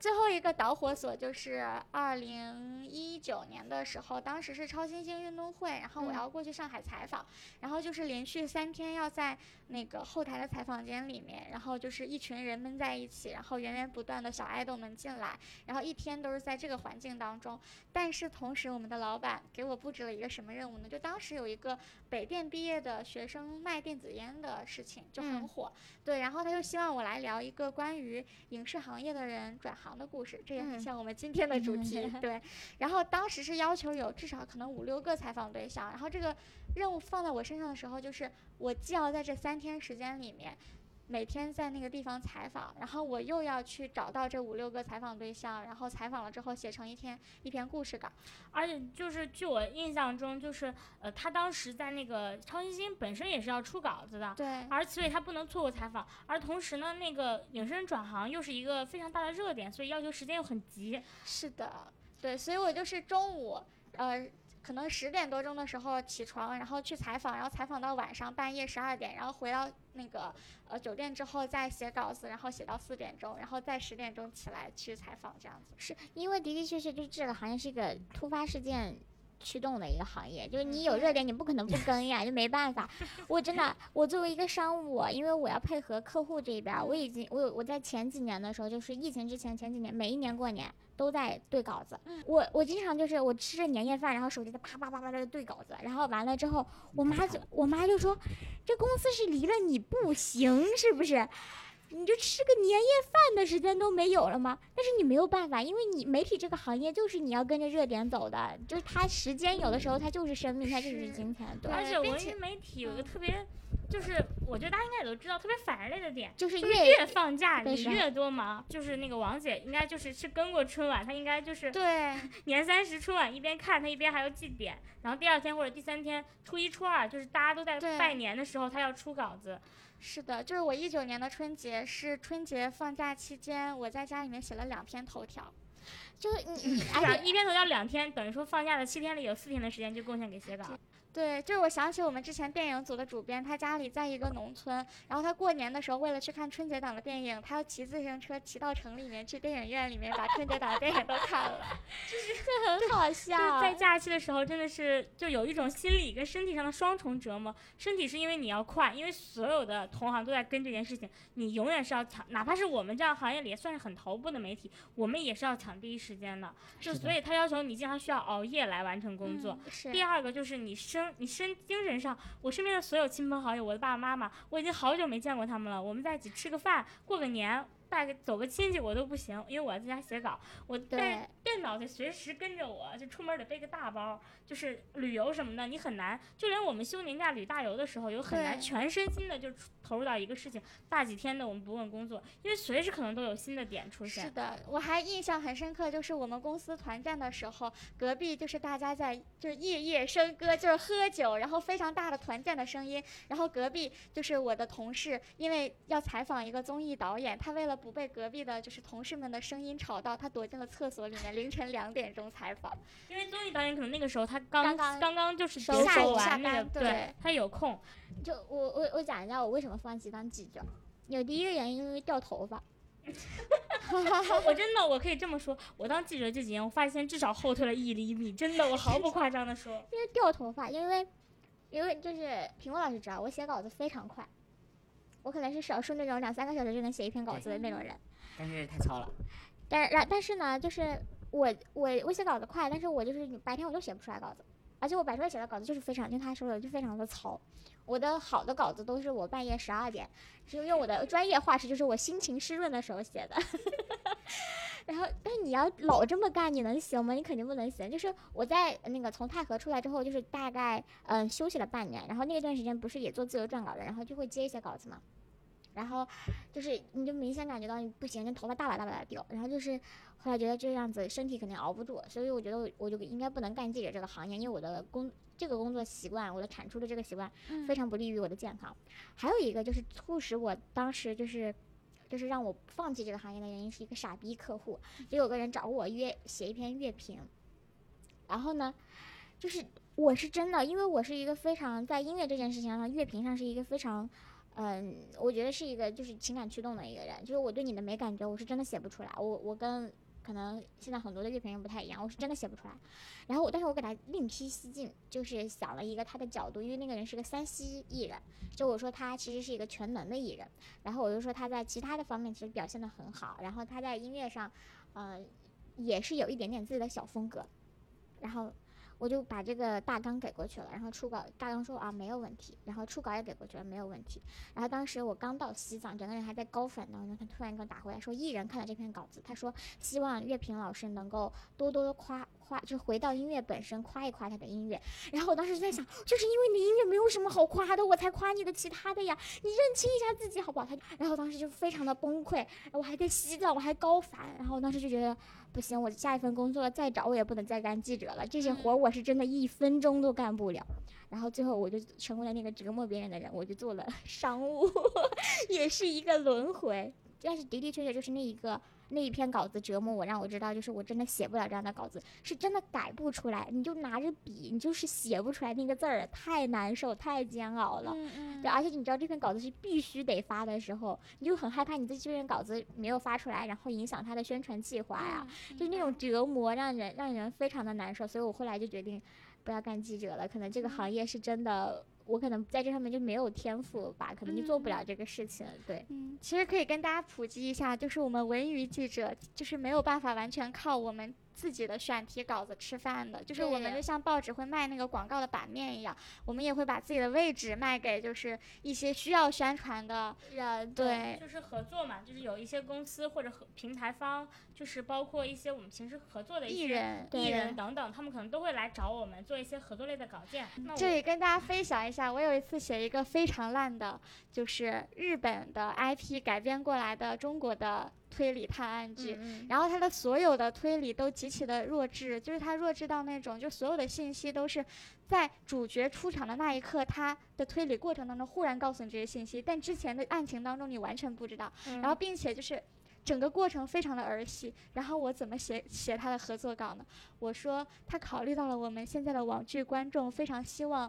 最后一个导火索就是二零一九年的时候，当时是超新星运动会，然后我要过去上海采访，嗯，然后就是连续三天要在那个后台的采访间里面，然后就是一群人闷在一起，然后源源不断的小爱豆们进来，然后一天都是在这个环境当中。但是同时我们的老板给我布置了一个什么任务呢？就当时有一个北电毕业的学生卖电子烟的事情就很火，嗯，对，然后他就希望我来聊一个关于影视行业的人转行的故事，这也很像我们今天的主题，嗯，对。然后当时是要求有至少可能五六个采访对象，然后这个任务放在我身上的时候，就是我既要在这三天时间里面每天在那个地方采访，然后我又要去找到这五六个采访对象，然后采访了之后写成一天一篇故事稿。而且就是据我印象中，就是呃，他当时在那个超新星本身也是要出稿子的，对，而所以他不能错过采访。而同时呢，那个影视人转行又是一个非常大的热点，所以要求时间又很急。是的，对，所以我就是中午呃。可能十点多钟的时候起床，然后去采访，然后采访到晚上半夜十二点，然后回到那个呃酒店之后再写稿子，然后写到四点钟，然后再十点钟起来去采访，这样子。是因为的的确确就是这个行业是一个突发事件驱动的一个行业，就是你有热点你不可能不更呀，就没办法。我真的，我作为一个商务，因为我要配合客户这边，我已经我我在前几年的时候，就是疫情之前前几年，每一年过年都在对稿子。我我经常就是我吃着年夜饭，然后手机在啪啪啪啪在对稿子，然后完了之后，我妈就我妈就说，这公司是离了你不行，是不是？你就吃个年夜饭的时间都没有了吗？但是你没有办法，因为你媒体这个行业就是你要跟着热点走的，就是它时间有的时候它就是生命，它就是金钱。对，而且文娱媒体有一个特别，就是我觉得大家应该也都知道特别反人类的点，就是 越, 越放假你越多忙。就是那个王姐应该就是去跟过春晚，她应该就是对年三十春晚一边看她一边还要记点，然后第二天或者第三天初一初二就是大家都在拜年的时候她要出稿子。是的，就是我一九年的春节是春节放假期间，我在家里面写了两篇头条，就是你而且一篇头条两天，等于说放假的七天里有四天的时间就贡献给写稿。对，就是我想起我们之前电影组的主编，他家里在一个农村，然后他过年的时候为了去看春节档的电影，他要骑自行车骑到城里面去电影院里面把春节档的电影都看了，就是这很好笑。就是在假期的时候真的是就有一种心理跟身体上的双重折磨。身体是因为你要快，因为所有的同行都在跟这件事情，你永远是要抢，哪怕是我们这样行业里也算是很头部的媒体，我们也是要抢第一时间的，就所以他要求你经常需要熬夜来完成工作。嗯，第二个就是你身你身精神上，我身边的所有亲朋好友，我的爸爸妈妈，我已经好久没见过他们了，我们在一起吃个饭过个年拜个走个亲戚我都不行，因为我在家写稿，我带电脑得随时跟着我，就出门得背个大包，就是旅游什么的你很难，就连我们休年假旅大游的时候有很难全身心的就投入到一个事情，大几天的我们不问工作，因为随时可能都有新的点出现。是的，我还印象很深刻，就是我们公司团战的时候，隔壁就是大家在就是夜夜笙歌，就是喝酒，然后非常大的团战的声音，然后隔壁就是我的同事，因为要采访一个综艺导演，他为了不被隔壁的就是同事们的声音吵到，他躲进了厕所里面，凌晨两点钟采访。因为综艺导演可能那个时候他刚刚 刚, 刚刚就是收手完那个， 对, 对他有空。就我我我讲一下我为什么放弃当记者，有第一个原因因为掉头发。我真的我可以这么说，我当记者这几年我发现至少后退了一厘米，真的我毫不夸张的说。因为掉头发，因为因为就是评论老师知道我写稿子非常快，我可能是少数那种两三个小时就能写一篇稿子的那种人，但是太糙了。但但是呢，就是我我我写稿子快，但是我就是白天我就写不出来稿子，而且我白天写的稿子就是非常，就他说的就非常的糙。我的好的稿子都是我半夜十二点，是用我的专业话是就是我心情湿润的时候写的。然后，但是你要老这么干，你能行吗？你肯定不能行。就是我在那个从太和出来之后，就是大概嗯、呃、休息了半年，然后那段时间不是也做自由撰稿的，然后就会接一些稿子嘛。然后就是你就明显感觉到你不行，那头发大把大把的掉。然后就是后来觉得这样子身体肯定熬不住，所以我觉得我就应该不能干记者这个行业，因为我的工这个工作习惯，我的产出的这个习惯非常不利于我的健康。嗯、还有一个就是促使我当时就是就是让我放弃这个行业的原因是一个傻逼客户，就有个人找我约写一篇乐评，然后呢就是我是真的，因为我是一个非常在音乐这件事情上乐评上是一个非常。嗯，我觉得是一个就是情感驱动的一个人，就是我对你的没感觉，我是真的写不出来。我我跟可能现在很多的乐评人不太一样，我是真的写不出来。然后我但是我给他另辟蹊径，就是想了一个他的角度，因为那个人是个山西艺人，就我说他其实是一个全能的艺人，然后我就说他在其他的方面其实表现得很好，然后他在音乐上，呃，也是有一点点自己的小风格，然后。我就把这个大纲给过去了，然后初稿大纲说啊没有问题，然后初稿也给过去了没有问题。然后当时我刚到西藏，整个人还在高反当中，他突然给我打回来说，艺人看了这篇稿子，他说希望乐评老师能够多多夸夸，就回到音乐本身，夸一夸他的音乐。然后我当时就在想，就是因为你的音乐没有什么好夸的，我才夸你的其他的呀，你认清一下自己好不好？他然后当时就非常的崩溃，我还在西藏，我还高反，然后我当时就觉得不行，我下一份工作再找我也不能再干记者了，这些活我。我是真的一分钟都干不了，然后最后我就成为了那个折磨别人的人，我就做了商务，也是一个轮回。但是的的确确就是那一个那一篇稿子折磨我，让我知道就是我真的写不了这样的稿子，是真的改不出来。你就拿着笔，你就是写不出来那个字儿，太难受，太煎熬了。嗯嗯。对，而且你知道这篇稿子是必须得发的时候，你就很害怕你自己这篇稿子没有发出来，然后影响他的宣传计划呀、啊嗯嗯，就那种折磨，让人让人非常的难受。所以我后来就决定不要干记者了，可能这个行业是真的。我可能在这上面就没有天赋吧，可能就做不了这个事情。嗯、对、嗯，其实可以跟大家普及一下，就是我们文娱记者就是没有办法完全靠我们自己的选题稿子吃饭的，就是我们就像报纸会卖那个广告的版面一样，我们也会把自己的位置卖给就是一些需要宣传的人。对，就是合作嘛，就是有一些公司或者平台方，就是包括一些我们平时合作的一些艺人、艺人等等，他们可能都会来找我们做一些合作类的稿件。那这里跟大家分享一下。我有一次写一个非常烂的，就是日本的 I P 改编过来的中国的推理探案剧，嗯嗯，然后它的所有的推理都极其的弱智，就是它弱智到那种，就所有的信息都是在主角出场的那一刻，他的推理过程当中忽然告诉你这些信息，但之前的案情当中你完全不知道，嗯、然后并且就是整个过程非常的儿戏。然后我怎么写写他的合作稿呢？我说他考虑到了我们现在的网剧观众非常希望。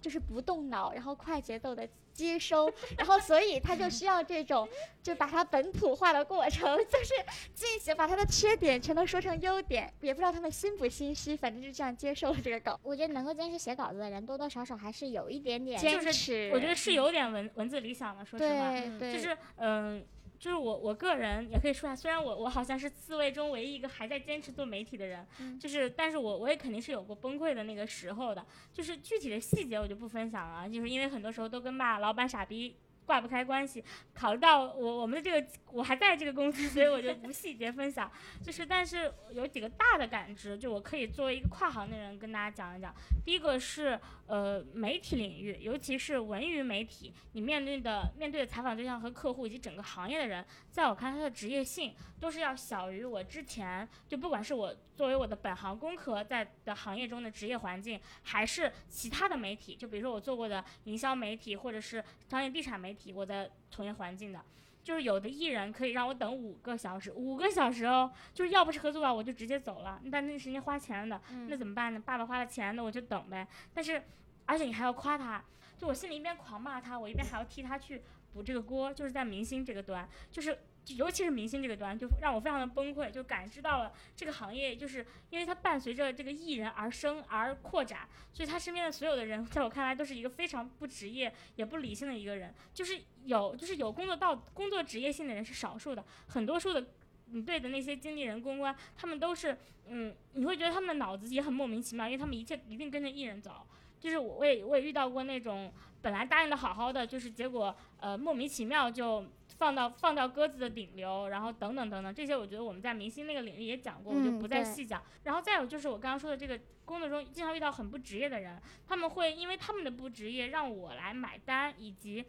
就是不动脑，然后快节奏的接收，然后所以他就需要这种，就把它本土化的过程，就是进行把他的缺点全都说成优点，也不知道他们心不心虚，反正就这样接受了这个稿。我觉得能够坚持写稿子的人，多多少少还是有一点点坚持。就是、我觉得是有点文文字理想的，说实话，就是嗯。呃就是我我个人也可以说啊，虽然我我好像是四位中唯一一个还在坚持做媒体的人，嗯、就是但是我我也肯定是有过崩溃的那个时候的，就是具体的细节我就不分享了，就是因为很多时候都跟骂老板傻逼挂不开关系，考虑到我我们的这个我还在这个公司，所以我就不细节分享。就是但是有几个大的感知，就我可以作为一个跨行的人跟大家讲一讲。第一个是呃媒体领域，尤其是文娱媒体，你面对的面对的采访对象和客户以及整个行业的人，在我看他的职业性都是要小于我之前，就不管是我作为我的本行工科在的行业中的职业环境，还是其他的媒体，就比如说我做过的营销媒体或者是商业地产媒体，我的从业环境的。就是有的艺人可以让我等五个小时，五个小时哦，就是要不是合作完我就直接走了，但那是人家花钱的、嗯、那怎么办呢？爸爸花了钱的我就等呗。但是而且你还要夸他，就我心里一边狂骂他，我一边还要替他去补这个锅，就是在明星这个端，就是尤其是明星这个端，就让我非常的崩溃，就感知到了这个行业，就是因为它伴随着这个艺人而生而扩展，所以他身边的所有的人在我看来都是一个非常不职业也不理性的一个人，就是有就是有工作到工作职业性的人是少数的，很多数的你对的那些经纪人公关他们都是嗯，你会觉得他们的脑子也很莫名其妙，因为他们一切一定跟着艺人走。就是我也我也遇到过那种本来答应的好好的，就是结果呃莫名其妙就放到放到鸽子的顶流，然后等等等等，这些我觉得我们在明星那个领域也讲过，我就不再细讲、嗯、然后再有就是我刚刚说的这个工作中经常遇到很不职业的人，他们会因为他们的不职业让我来买单，以及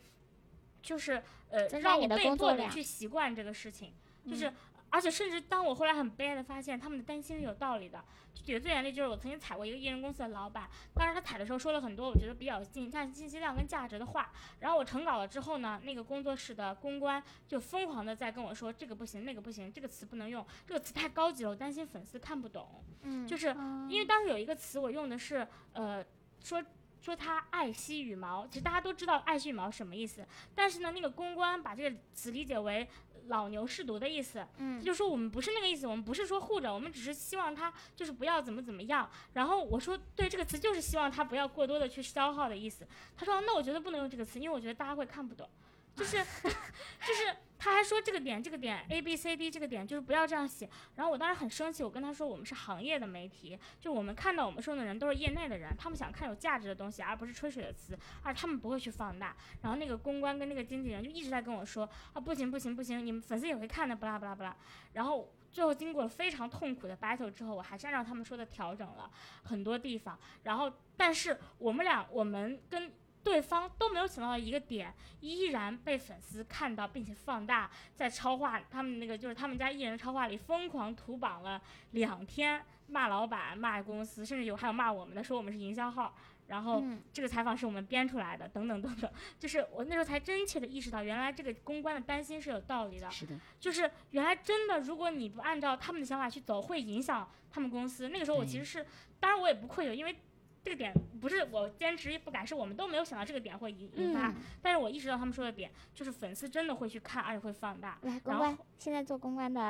就是呃让我被迫的去习惯这个事情，就是、嗯、而且甚至当我后来很悲哀的发现他们的担心是有道理的。举最严厉就是我曾经踩过一个艺人公司的老板，当时他踩的时候说了很多我觉得比较信信息量跟价值的话，然后我成稿了之后呢，那个工作室的公关就疯狂的在跟我说这个不行那个不行，这个词不能用，这个词太高级了，我担心粉丝看不懂。嗯，就是因为当时有一个词我用的是呃说说他爱惜羽毛，其实大家都知道爱惜羽毛什么意思，但是呢那个公关把这个词理解为老牛舐犊的意思，嗯，就是说我们不是那个意思，我们不是说护着，我们只是希望他就是不要怎么怎么样。然后我说对，这个词就是希望他不要过多的去消耗的意思。他说那我觉得不能用这个词，因为我觉得大家会看不懂，就是就是他还说这个点这个点 A B C D 这个点就是不要这样写。然后我当时很生气，我跟他说我们是行业的媒体，就我们看到我们说的人都是业内的人，他们想看有价值的东西，而不是吹水的词，而他们不会去放大。然后那个公关跟那个经纪人就一直在跟我说啊不行不行不行，你们粉丝也会看的不啦不啦不啦。然后最后经过非常痛苦的 battle 之后，我还是按照他们说的调整了很多地方。然后但是我们俩我们跟对方都没有想到一个点，依然被粉丝看到并且放大，在超话他们那个就是他们家艺人超话里疯狂屠榜了两天，骂老板骂公司，甚至有还有骂我们的，说我们是营销号，然后这个采访是我们编出来的等等等等。就是我那时候才真切的意识到原来这个公关的担心是有道理的，是的，就是原来真的如果你不按照他们的想法去走会影响他们公司。那个时候我其实是当然我也不愧疚，因为这个点不是我坚持不敢，是我们都没有想到这个点会引发、嗯、但是我意识到他们说的点就是粉丝真的会去看而且会放大。来公关，现在做公关的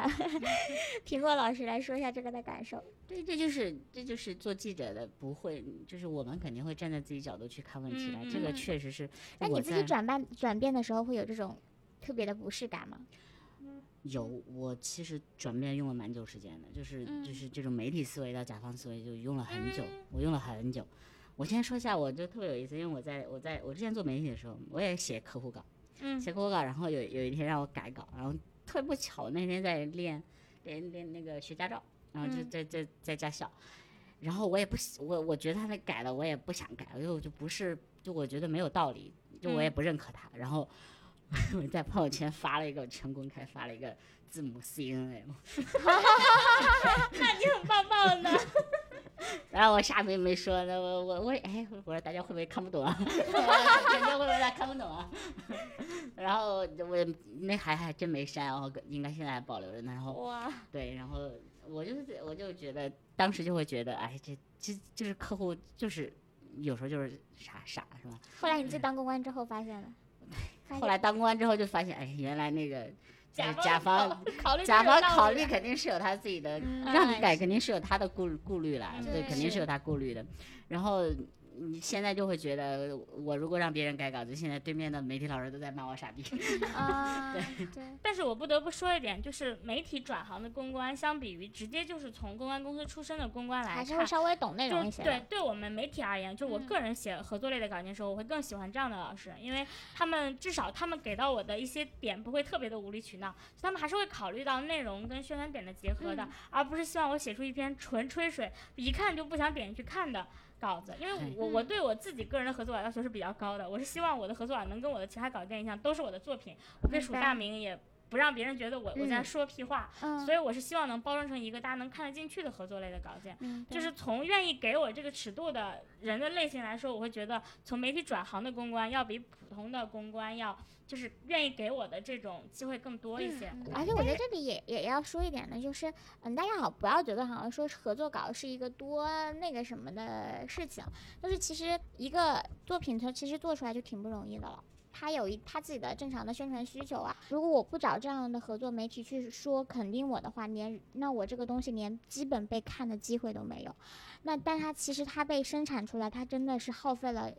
苹果老师来说一下这个的感受。对，这就是这就是做记者的不会，就是我们肯定会站在自己角度去看问题来、嗯、这个确实是。那你自己转变转变的时候会有这种特别的不适感吗？有，我其实转变用了蛮久时间的，就是就是这种媒体思维到甲方思维就用了很久，我用了很久。我先说一下，我就特别有意思，因为我在我在我之前做媒体的时候，我也写客户稿，写客户稿，然后有有一天让我改稿，然后特别不巧那天在练练练那个学驾照，然后就在在在驾校，然后我也不我我觉得他那改了我也不想改，因为我就不是就我觉得没有道理，就我也不认可他，然后。我在朋友圈发了一个全公开发了一个字母 C N M， 那你很棒棒的。然后我啥没没说呢，我我我哎，我说大家会不会看不懂啊？大家会不会来看不懂啊？然后我那还还真没删，然后应该现在还保留着呢。然后哇，对，然后我就是我就觉得当时就会觉得，哎，这这就是客户就是有时候就是傻傻是吧？后来你自己当公关之后发现了。后来当公关之后就发现，哎，原来那个甲方甲方考虑肯定是有他自己的，让你改肯定是有他的顾顾虑了，对，肯定是有他顾虑的。然后你现在就会觉得，我如果让别人改稿子，现在对面的媒体老师都在骂我傻逼。啊，对对。但是我不得不说一点，就是媒体转行的公关，相比于直接就是从公关公司出身的公关来看，还是会稍微懂内容一些。对，对我们媒体而言，就我个人写合作类的稿件的时候，我会更喜欢这样的老师，因为他们至少他们给到我的一些点不会特别的无理取闹，他们还是会考虑到内容跟宣传点的结合的，嗯、而不是希望我写出一篇纯吹水，一看就不想点进去看的。稿子，因为我我对我自己个人的合作稿要求是比较高的，我是希望我的合作稿能跟我的其他稿件一样，都是我的作品，我可以署大名，也不让别人觉得我、嗯、我在说屁话、嗯、所以我是希望能包装成一个大家能看得进去的合作类的稿件、嗯、就是从愿意给我这个尺度的人的类型来说，我会觉得从媒体转行的公关要比普通的公关要就是愿意给我的这种机会更多一些、嗯、而且我在这里也也要说一点呢，就是嗯，大家好不要觉得好像说合作稿是一个多那个什么的事情，就是其实一个作品它其实做出来就挺不容易的了，他有一他自己的正常的宣传需求啊，如果我不找这样的合作媒体去说肯定我的话，连那我这个东西连基本被看的机会都没有。那但他其实他被生产出来，他真的是耗费了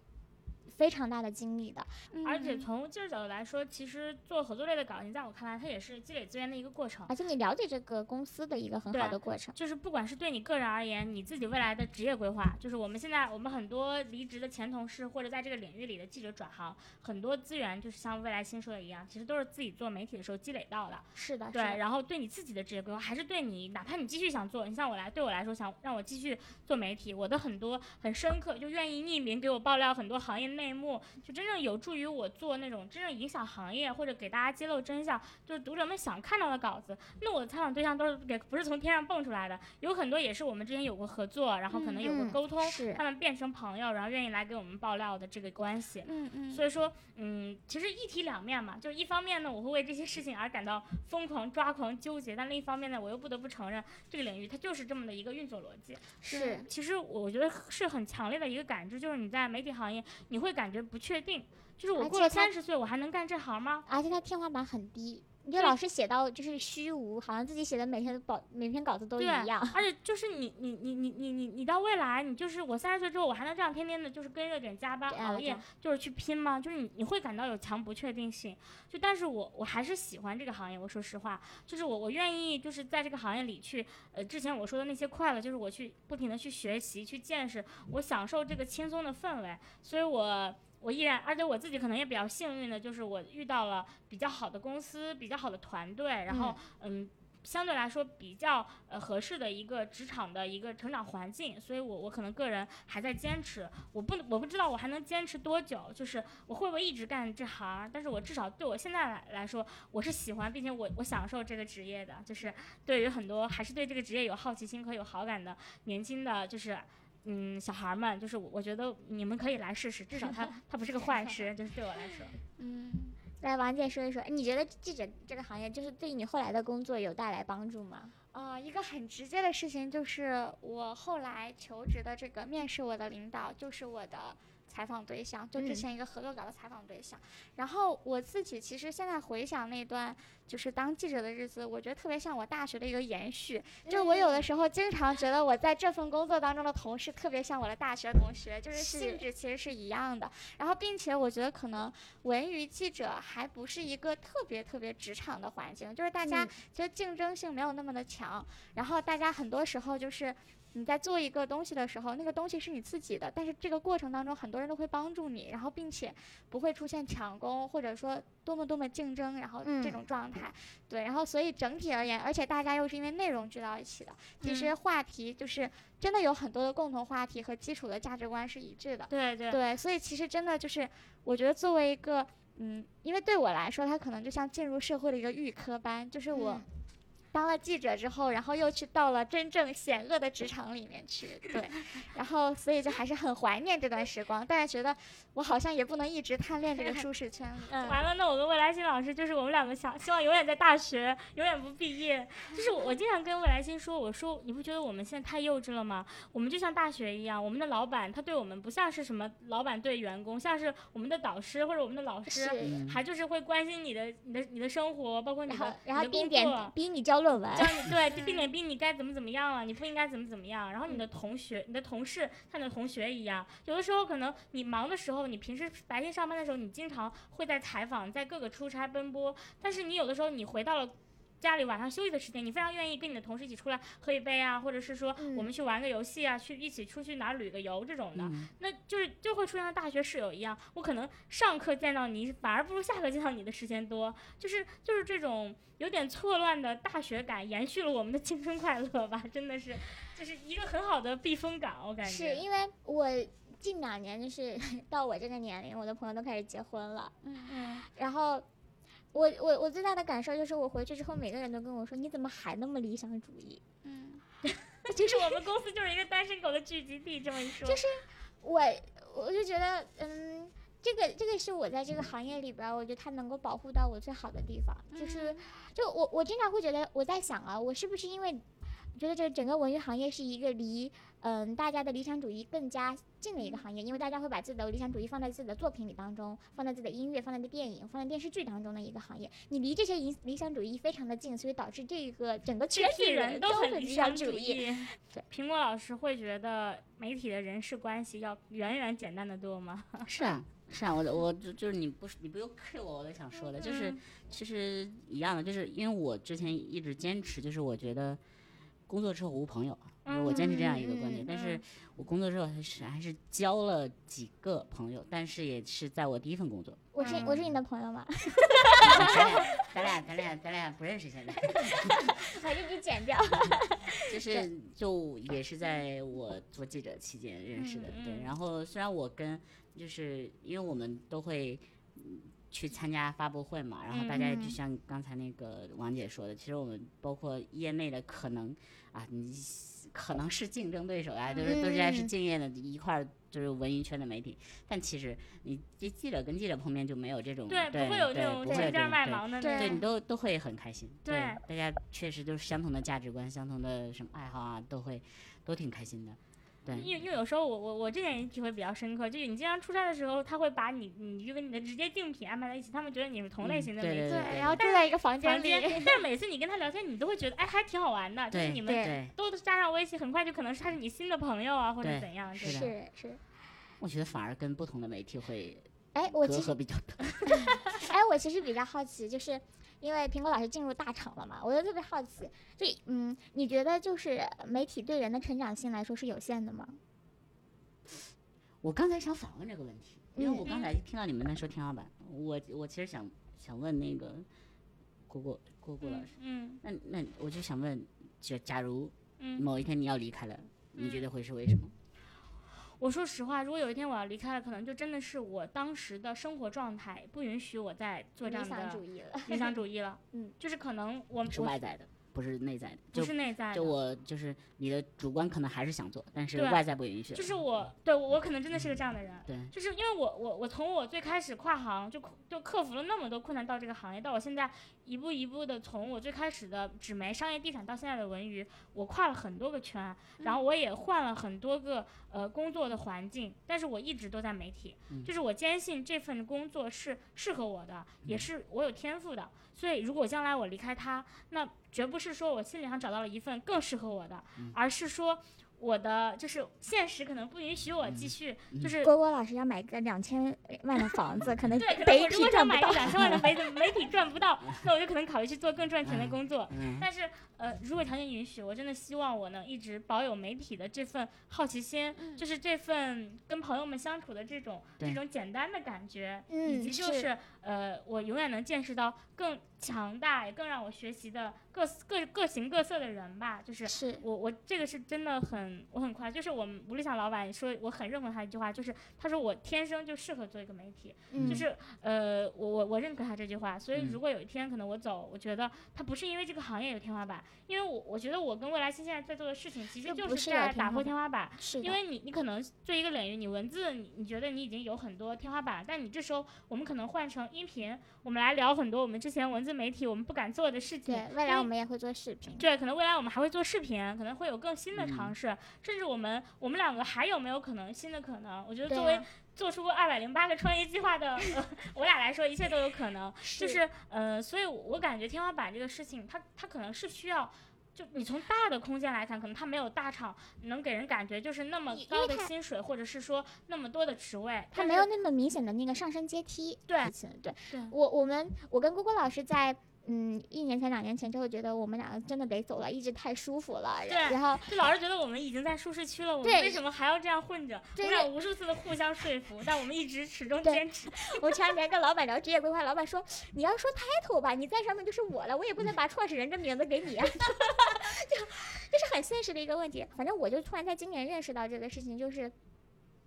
非常大的精力的。而且从技术角度来说，其实做合作类的稿件在我看来它也是积累资源的一个过程，而且你了解这个公司的一个很好的过程，就是不管是对你个人而言，你自己未来的职业规划，就是我们现在我们很多离职的前同事或者在这个领域里的记者转行，很多资源就是像未来新说的一样，其实都是自己做媒体的时候积累到的。是的，对，是的。然后对你自己的职业规划，还是对你哪怕你继续想做，你像我来对我来说想让我继续做媒体，我的很多很深刻就愿意匿名给我爆料很多行业内内幕，就真正有助于我做那种真正影响行业或者给大家揭露真相，就是读者们想看到的稿子。那我的采访对象都是也不是从天上蹦出来的，有很多也是我们之前有过合作，然后可能有过沟通、嗯、他们变成朋友，然后愿意来给我们爆料的这个关系。嗯嗯，所以说嗯，其实一体两面嘛，就一方面呢我会为这些事情而感到疯狂抓狂纠结，但另一方面呢我又不得不承认这个领域它就是这么的一个运作逻辑。是，其实我觉得是很强烈的一个感知，就是你在媒体行业你会感觉不确定，就是我过了三十岁我还能干这行吗？而且它天花板很低，你就老是写到就是虚无，好像自己写的每天稿每篇稿子都一样。而且就是你你你你你你你到未来，你就是我三十岁之后我还能这样天天的就是跟热点加班熬夜就是去拼吗？就是你你会感到有强不确定性。就但是我我还是喜欢这个行业，我说实话，就是我我愿意就是在这个行业里去呃之前我说的那些快乐，就是我去不停的去学习去见识，我享受这个轻松的氛围，所以我。我依然，而且我自己可能也比较幸运的，就是我遇到了比较好的公司、比较好的团队，然后嗯。嗯相对来说比较呃合适的一个职场的一个成长环境，所以我我可能个人还在坚持，我不我不知道我还能坚持多久，就是我会不会一直干这行，但是我至少对我现在来来说，我是喜欢并且我我享受这个职业的，就是对于很多还是对这个职业有好奇心和有好感的年轻的就是。嗯，小孩们，就是我觉得你们可以来试试，至少它它不是个坏事，就是对我来说。嗯，来王姐说一说，你觉得记者这个行业就是对你后来的工作有带来帮助吗？呃，一个很直接的事情就是我后来求职的这个面试我的领导就是我的采访对象，就之前一个合作稿的采访对象、嗯、然后我自己其实现在回想那段就是当记者的日子，我觉得特别像我大学的一个延续，就是我有的时候经常觉得我在这份工作当中的同事特别像我的大学同学，就是性质其实是一样的。然后并且我觉得可能文娱记者还不是一个特别特别职场的环境，就是大家其实竞争性没有那么的强、嗯、然后大家很多时候就是你在做一个东西的时候，那个东西是你自己的，但是这个过程当中很多人都会帮助你，然后并且不会出现抢功或者说多么多么竞争，然后这种状态、嗯、对，然后所以整体而言，而且大家又是因为内容聚到一起的，其实话题就是真的有很多的共同话题和基础的价值观是一致的。对对对，所以其实真的就是我觉得作为一个嗯，因为对我来说它可能就像进入社会的一个预科班，就是我、嗯当了记者之后，然后又去到了真正险恶的职场里面去，对，然后所以就还是很怀念这段时光，但是觉得我好像也不能一直贪恋这个舒适圈了。嗯、完了，那我跟未来新老师就是我们两个想希望永远在大学，永远不毕业。就是我经常跟未来新说，我说你不觉得我们现在太幼稚了吗？我们就像大学一样，我们的老板他对我们不像是什么老板对员工，像是我们的导师或者我们的老师，还就是会关心你的、你的、你的生活，包括你的然后然后并点逼你交流。教你对，就并且逼你该怎么怎么样了，你不应该怎么怎么样。然后你的同学、你的同事像你的同学一样，有的时候可能你忙的时候，你平时白天上班的时候，你经常会在采访，在各个出差奔波，但是你有的时候你回到了家里晚上休息的时间，你非常愿意跟你的同事一起出来喝一杯啊，或者是说我们去玩个游戏啊，去一起出去哪旅个游这种的、嗯、那就是就会出现大学室友一样，我可能上课见到你反而不如下课见到你的时间多，就是就是这种有点错乱的大学感延续了我们的青春快乐吧，真的是就是一个很好的避风港，我感觉是因为我近两年就是到我这个年龄，我的朋友都开始结婚了，嗯嗯，然后我我我最大的感受就是我回去之后每个人都跟我说你怎么还那么理想主义，嗯就是我们公司就是一个单身狗的聚集地，这么一说就是我我就觉得嗯这个这个是我在这个行业里边，我觉得它能够保护到我最好的地方，就是就我我经常会觉得我在想啊，我是不是因为觉得这整个文娱行业是一个离嗯、呃、大家的理想主义更加近的一个行业，因为大家会把自己的理想主义放在自己的作品里当中，放在自己的音乐，放在的电影，放在电视剧当中的一个行业，你离这些理想主义非常的近，所以导致这个整个圈子人都很理想主义。对，苹果老师会觉得媒体的人事关系要远远简单的多吗？是啊是啊，我我就就是你不你不用 cue 我，我都想说的就是其实一样的，就是因为我之前一直坚持，就是我觉得工作之后无朋友，我坚持这样一个观点、嗯、但是我工作之后还是还是交了几个朋友，但是也是在我第一份工作。我是我是你的朋友吗？咱俩咱俩咱俩不认识现在把这句剪掉就是就也是在我做记者期间认识的、嗯、对。然后虽然我跟就是因为我们都会去参加发布会嘛，然后大家就像刚才那个王姐说的、嗯、其实我们包括业内的可能啊，你可能是竞争对手啊，都是、嗯、都是还是竞业的一块，就是文娱圈的媒体，但其实你记者跟记者碰面就没有这种 对, 对不会有那种成家卖萌的， 对, 对, 对你都都会很开心， 对, 对大家确实就是相同的价值观，相同的什么爱好啊，都会都挺开心的。因为有时候我我我这点体会比较深刻，就是你经常出差的时候，他会把你你就跟你的直接竞品安排在一起，他们觉得你是同类型的媒体、嗯、对, 对, 对, 对，然后住在一个房间里，但每次你跟他聊天，你都会觉得哎还挺好玩的，就是你们都加上微信，很快就可能是他是你新的朋友啊，或者怎样。是是是，我觉得反而跟不同的媒体会哎我其实隔阂比较大。哎，我其实比较好奇，就是因为苹果老师进入大厂了嘛，我就特别好奇，就嗯，你觉得就是媒体对人的成长性来说是有限的吗？我刚才想反问这个问题，因为我刚才听到你们在说天花板，嗯、我我其实想想问那个郭郭郭郭老师，嗯，嗯那那我就想问，就假如某一天你要离开了，嗯、你觉得会是为什么？我说实话，如果有一天我要离开了，可能就真的是我当时的生活状态不允许我再做这样的理想主义了。理想主义了，嗯，就是可能我是外在的，不是内在的，不是内在的。就我就是你的主观可能还是想做，但是外在不允许。就是我对我可能真的是个这样的人，对，就是因为我我我从我最开始跨行就就克服了那么多困难到这个行业，到我现在一步一步的从我最开始的纸媒、商业、地产到现在的文娱，我跨了很多个圈，然后我也换了很多个。呃，工作的环境，但是我一直都在媒体、嗯，就是我坚信这份工作是适合我的，也是我有天赋的，嗯、所以如果将来我离开它，那绝不是说我心理上找到了一份更适合我的，嗯、而是说我的就是现实可能不允许我继续，嗯、就是郭郭老师要买个两千万的房子，可能对，可能我如果想买个两千万的媒体媒体赚不到，那我就可能考虑去做更赚钱的工作，嗯、但是。呃，如果条件允许，我真的希望我能一直保有媒体的这份好奇心，嗯、就是这份跟朋友们相处的这种这种简单的感觉，嗯、以及就是, 是呃，我永远能见识到更强大也更让我学习的各各各形各色的人吧。就是我我这个是真的很我很快，就是我们吴立强老板说我很认可他一句话，就是他说我天生就适合做一个媒体，嗯、就是呃我我我认可他这句话，所以如果有一天可能我走，我觉得他不是因为这个行业有天花板。因为我我觉得我跟未来星现在在做的事情，其实就是在打破天花板。是，因为你你可能对一个领域，你文字你你觉得你已经有很多天花板，但你这时候我们可能换成音频，我们来聊很多我们之前文字媒体我们不敢做的事情。对，未来我们也会做视频。对，可能未来我们还会做视频，可能会有更新的尝试，嗯、甚至我们我们两个还有没有可能新的可能？我觉得作为。做出二百零八个创业计划的、呃、我俩来说，一切都有可能。是就是呃，所以我感觉天花板这个事情，它它可能是需要，就你从大的空间来看，可能它没有大厂能给人感觉就是那么高的薪水，或者是说那么多的职位，它没有那么明显的那个上升阶梯。对对对，我我们我跟郭郭老师在。嗯，一年前两年前就会觉得我们两个真的得走了，一直太舒服了。对，然后就老是觉得我们已经在舒适区了，我们为什么还要这样混着？我们俩无数次的互相说服，但我们一直始终坚持。我前两天跟老板聊职业规划，老板说你要说 title 吧，你在上面就是我了，我也不能把创始人这名字给你啊。就这是很现实的一个问题。反正我就突然在今年认识到这个事情，就是。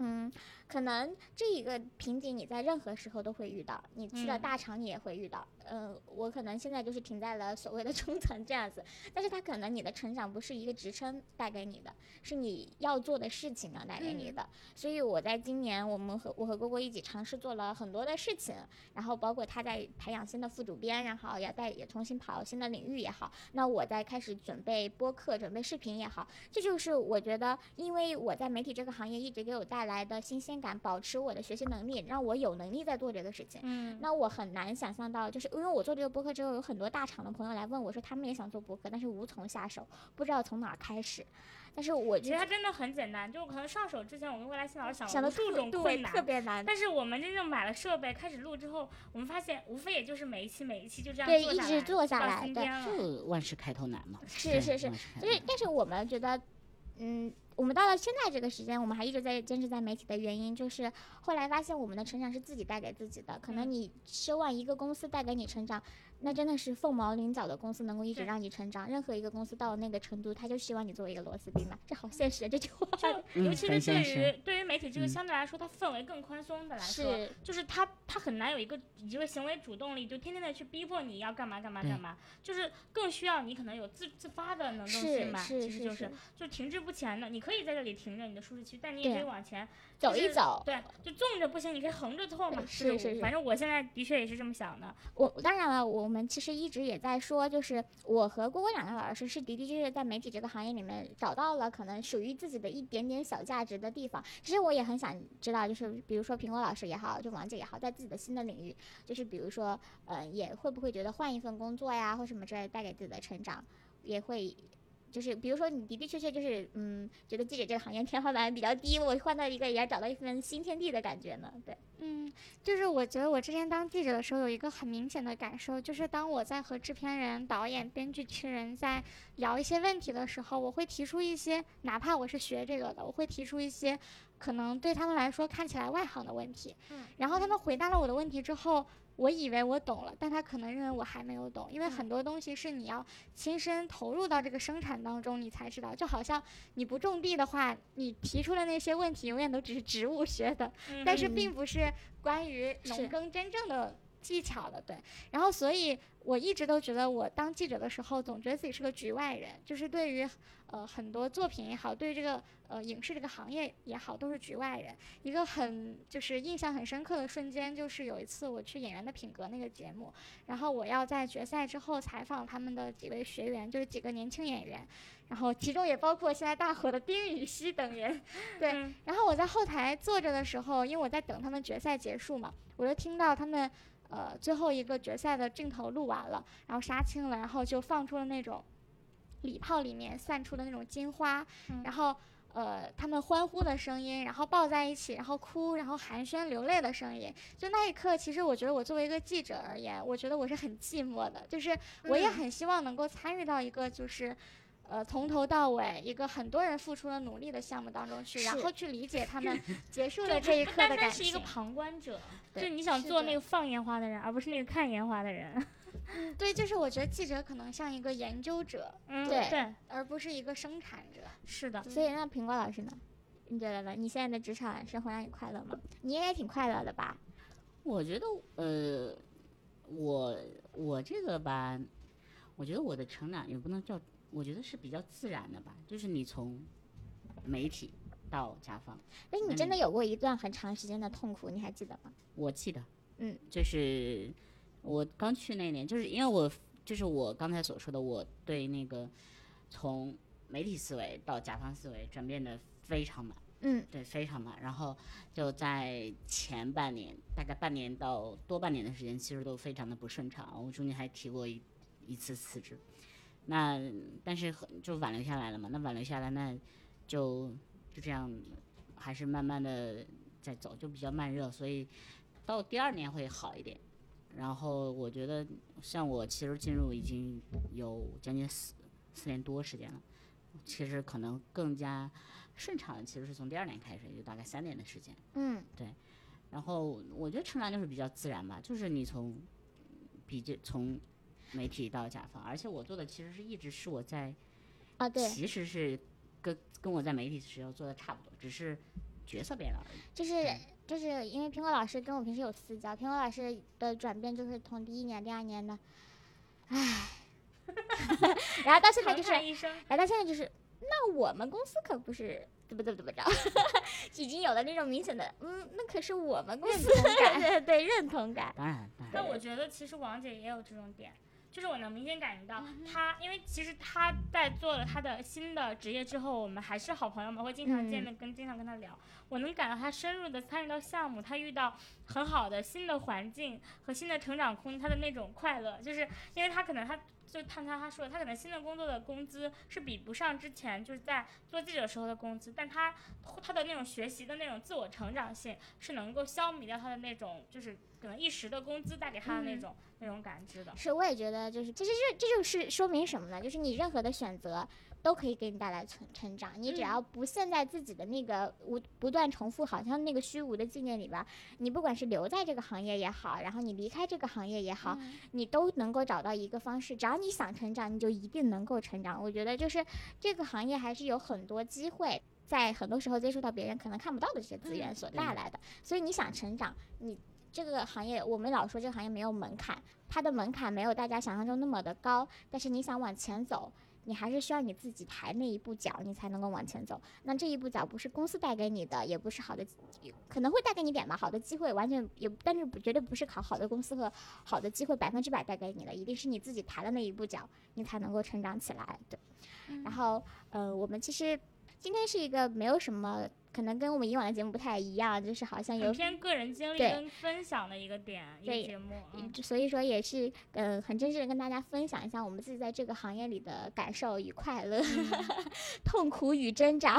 嗯，可能这一个瓶颈你在任何时候都会遇到，你去了大厂你也会遇到，嗯、嗯、呃，我可能现在就是停在了所谓的中层这样子，但是它可能你的成长不是一个职称带给你的，是你要做的事情呢带给你的、嗯、所以我在今年我们和我和郭郭一起尝试做了很多的事情，然后包括他在培养新的副主编，然后也带也重新跑新的领域也好，那我在开始准备播客准备视频也好，这就是我觉得因为我在媒体这个行业一直给我带来的新鲜感，保持我的学习能力，让我有能力在做这个事情。嗯，那我很难想象到，就是因为我做这个播客之后，有很多大厂的朋友来问我说他们也想做播客，但是无从下手，不知道从哪开始。但是我觉得它真的很简单，就可能上手之前我跟未来新老师想无数种困难，特别难。但是我们真正买了设备开始录之后，我们发现无非也就是每一期每一期就这样做下来，对，一直做下来，对，就万事开头难嘛。是是是，就是但是我们觉得，嗯。我们到了现在这个时间，我们还一直在坚持在媒体的原因，就是后来发现我们的成长是自己带给自己的。可能你奢望一个公司带给你成长，那真的是凤毛麟角的公司能够一直让你成长。任何一个公司到那个程度，他就希望你作为一个螺丝钉嘛，这好现实的这句话。就尤其是对于对于媒体这个相对来说，它氛围更宽松的来说，是就是它它很难有一个一个行为主动力，就天天的去逼迫你要干嘛干嘛干嘛，就是更需要你可能有自自发的能动性嘛。其实就是就停滞不前的你。可以在这里停着你的舒适区，但你也可以往前、就是、走一走，对，就纵着不行你可以横着拓嘛，是是是，反正我现在的确也是这么想的。我当然了，我们其实一直也在说，就是我和郭郭两个老师是的的确确在媒体这个行业里面找到了可能属于自己的一点点小价值的地方。其实我也很想知道，就是比如说苹果老师也好，就王姐也好，在自己的新的领域，就是比如说呃也会不会觉得换一份工作呀或什么之类带给自己的成长，也会就是比如说你的的确确就是嗯觉得记者这个行业天花板比较低，我换到一个也找到一份新天地的感觉呢。对，嗯，就是我觉得我之前当记者的时候有一个很明显的感受，就是当我在和制片人、导演、编剧群人在聊一些问题的时候，我会提出一些哪怕我是学这个的，我会提出一些可能对他们来说看起来外行的问题，嗯，然后他们回答了我的问题之后，我以为我懂了，但他可能认为我还没有懂，因为很多东西是你要亲身投入到这个生产当中你才知道。就好像你不种地的话，你提出的那些问题永远都只是植物学的，嗯，但是并不是关于农耕真正的技巧的。对，然后所以我一直都觉得我当记者的时候总觉得自己是个局外人，就是对于呃很多作品也好，对于这个呃影视这个行业也好，都是局外人。一个很就是印象很深刻的瞬间，就是有一次我去《演员的品格》那个节目，然后我要在决赛之后采访他们的几位学员，就是几个年轻演员，然后其中也包括现在大火的丁禹兮等人。对，嗯，然后我在后台坐着的时候，因为我在等他们决赛结束嘛，我就听到他们呃，最后一个决赛的镜头录完了，然后杀青了，然后就放出了那种礼炮里面散出的那种金花，嗯，然后呃，他们欢呼的声音，然后抱在一起，然后哭，然后寒暄流泪的声音。就那一刻，其实我觉得我作为一个记者而言，我觉得我是很寂寞的，就是我也很希望能够参与到一个就是呃，从头到尾一个很多人付出了努力的项目当中去，然后去理解他们结束了这一刻的感情。就单单是一个旁观者，就是你想做那个放烟花的人，而不是那个看烟花的人。嗯，对，就是我觉得记者可能像一个研究者，嗯，对，对，而不是一个生产者。是的。所以那苹果老师呢？你觉得呢？你现在的职场生活让你快乐吗？你应该挺快乐的吧？我觉得，呃，我我这个吧，我觉得我的成长也不能叫。我觉得是比较自然的吧，就是你从媒体到甲方。但你真的有过一段很长时间的痛苦，你还记得吗？我记得，嗯，就是我刚去那年，就是因为我就是我刚才所说的，我对那个从媒体思维到甲方思维转变的非常慢，嗯，对，非常慢。然后就在前半年，大概半年到多半年的时间，其实都非常的不顺畅。我中间还提过一一次辞职。那但是就挽留下来了嘛，那挽留下来那就就这样，还是慢慢的在走，就比较慢热，所以到第二年会好一点。然后我觉得像我其实进入已经有将近四四年多时间了，其实可能更加顺畅其实是从第二年开始，就大概三年的时间。嗯，对。然后我觉得成长就是比较自然吧，就是你从比较从媒体到甲方，而且我做的其实是一直是我在啊，对，其实是跟跟我在媒体时候做的差不多，只是角色变了而已。就是就是因为苹果老师跟我平时有私交，苹果老师的转变就是从第一年、第二年的，唉，然后到现在就是，然后到现在就是，那我们公司可不是怎么怎么怎么着，已经有了那种明显的，嗯，那可是我们公司的对认同感。当然，但我觉得其实王姐也有这种点。就是我能明显感觉到他，因为其实他在做了他的新的职业之后，我们还是好朋友嘛，会经常见面，跟经常跟他聊。我能感到他深入的参与到项目，他遇到很好的新的环境和新的成长空间，他的那种快乐，就是因为他可能他就像他说的，他可能新的工作的工资是比不上之前就是在做记者时候的工资，但他他的那种学习的那种自我成长性是能够消弭掉他的那种就是。可能一时的工资带给他的那种、嗯、那种感知的，是我也觉得就是，其实这这就是说明什么呢？就是你任何的选择都可以给你带来成成长，你只要不陷在自己的那个无不断重复，好像那个虚无的纪念里边，你不管是留在这个行业也好，然后你离开这个行业也好，嗯、你都能够找到一个方式，只要你想成长，你就一定能够成长。我觉得就是这个行业还是有很多机会。在很多时候接触到别人可能看不到的这些资源所带来的，所以你想成长，你这个行业，我们老说这个行业没有门槛，它的门槛没有大家想象中那么的高，但是你想往前走，你还是需要你自己抬那一步脚，你才能够往前走。那这一步脚不是公司带给你的，也不是好的，可能会带给你点吧，好的机会完全也，但是绝对不是靠好的公司和好的机会百分之百带给你的，一定是你自己抬的那一步脚，你才能够成长起来。对，嗯、然后呃，我们其实。今天是一个没有什么，可能跟我们以往的节目不太一样，就是好像有偏个人经历跟分享的一个点一个节目，嗯、所以说也是呃很真实的跟大家分享一下我们自己在这个行业里的感受与快乐，嗯、痛苦与挣扎。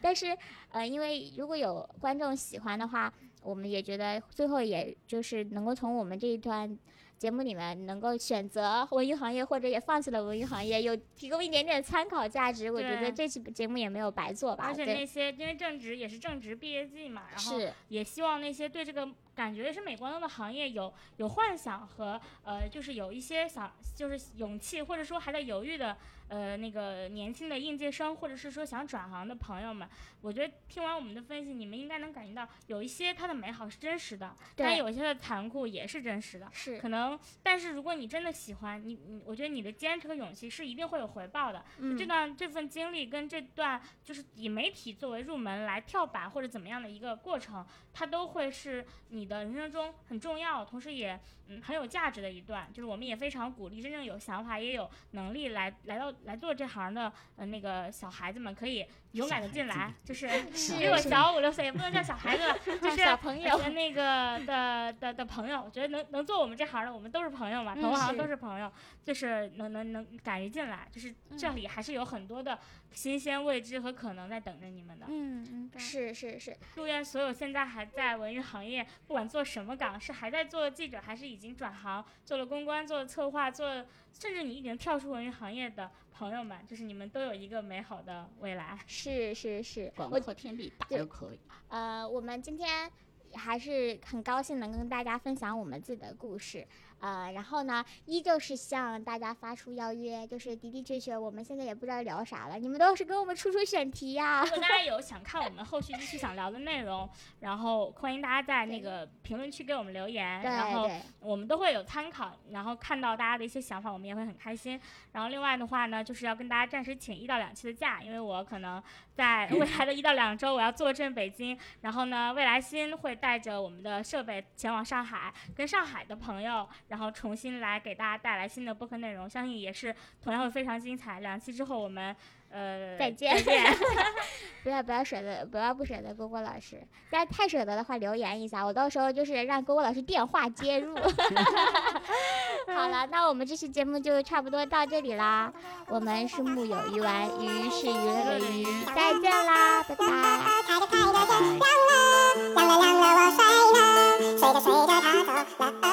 但是呃，因为如果有观众喜欢的话，我们也觉得最后也就是能够从我们这一段。节目里面能够选择文娱行业或者也放弃了文娱行业，有提供一点点参考价值，我觉得这期节目也没有白做吧。而且那些因为正值也是正值毕业季嘛，然后也希望那些对这个感觉是美观的行业有有幻想和呃就是有一些想就是勇气或者说还在犹豫的呃那个年轻的应届生或者是说想转行的朋友们，我觉得听完我们的分析，你们应该能感觉到有一些它的美好是真实的，但有一些的残酷也是真实的，是可能。但是如果你真的喜欢你，你我觉得你的坚持和勇气是一定会有回报的。嗯、这段这份经历跟这段就是以媒体作为入门来跳板或者怎么样的一个过程，它都会是你的人生中很重要，同时也嗯很有价值的一段。就是我们也非常鼓励真正有想法也有能力来来到来做这行的呃那个小孩子们可以勇敢的进来，就是比我小五六岁也不能叫小孩子了，就是小朋友的那个的的的朋友，我觉得能能做我们这行的。我们都是朋友嘛，同行都是朋友，嗯、是就是能能能敢于进来，就是这里还是有很多的新鲜未知和可能在等着你们的。嗯嗯，是是是。祝愿所有现在还在文娱行业，不管做什么岗，是还在做记者，还是已经转行做了公关、做了策划、做了，甚至你已经跳出文娱行业的朋友们，就是你们都有一个美好的未来。是是是，广阔天地，大有可为。呃，我们今天。还是很高兴能跟大家分享我们自己的故事，呃，然后呢，依旧是向大家发出邀约，就是的的确确，我们现在也不知道聊啥了，你们都是给我们出出选题呀。如果大家有想看我们后续继续想聊的内容，然后欢迎大家在那个评论区给我们留言，然后我们都会有参考，然后看到大家的一些想法，我们也会很开心。然后另外的话呢，就是要跟大家暂时请一到两期的假，因为我可能在未来的一到两周我要坐镇北京，然后呢，未来新会。带着我们的设备前往上海，跟上海的朋友，然后重新来给大家带来新的播客内容，相信也是同样会非常精彩。两期之后我们呃再见，再见。不要不要舍得，不要不舍得郭郭老师，大家太舍得的话留言一下，我到时候就是让郭郭老师电话接入。好了，那我们这期节目就差不多到这里啦。我们是木有鱼丸，鱼是鱼的鱼，再见啦，拜拜。亮了亮了我睡了，睡着睡着他走了。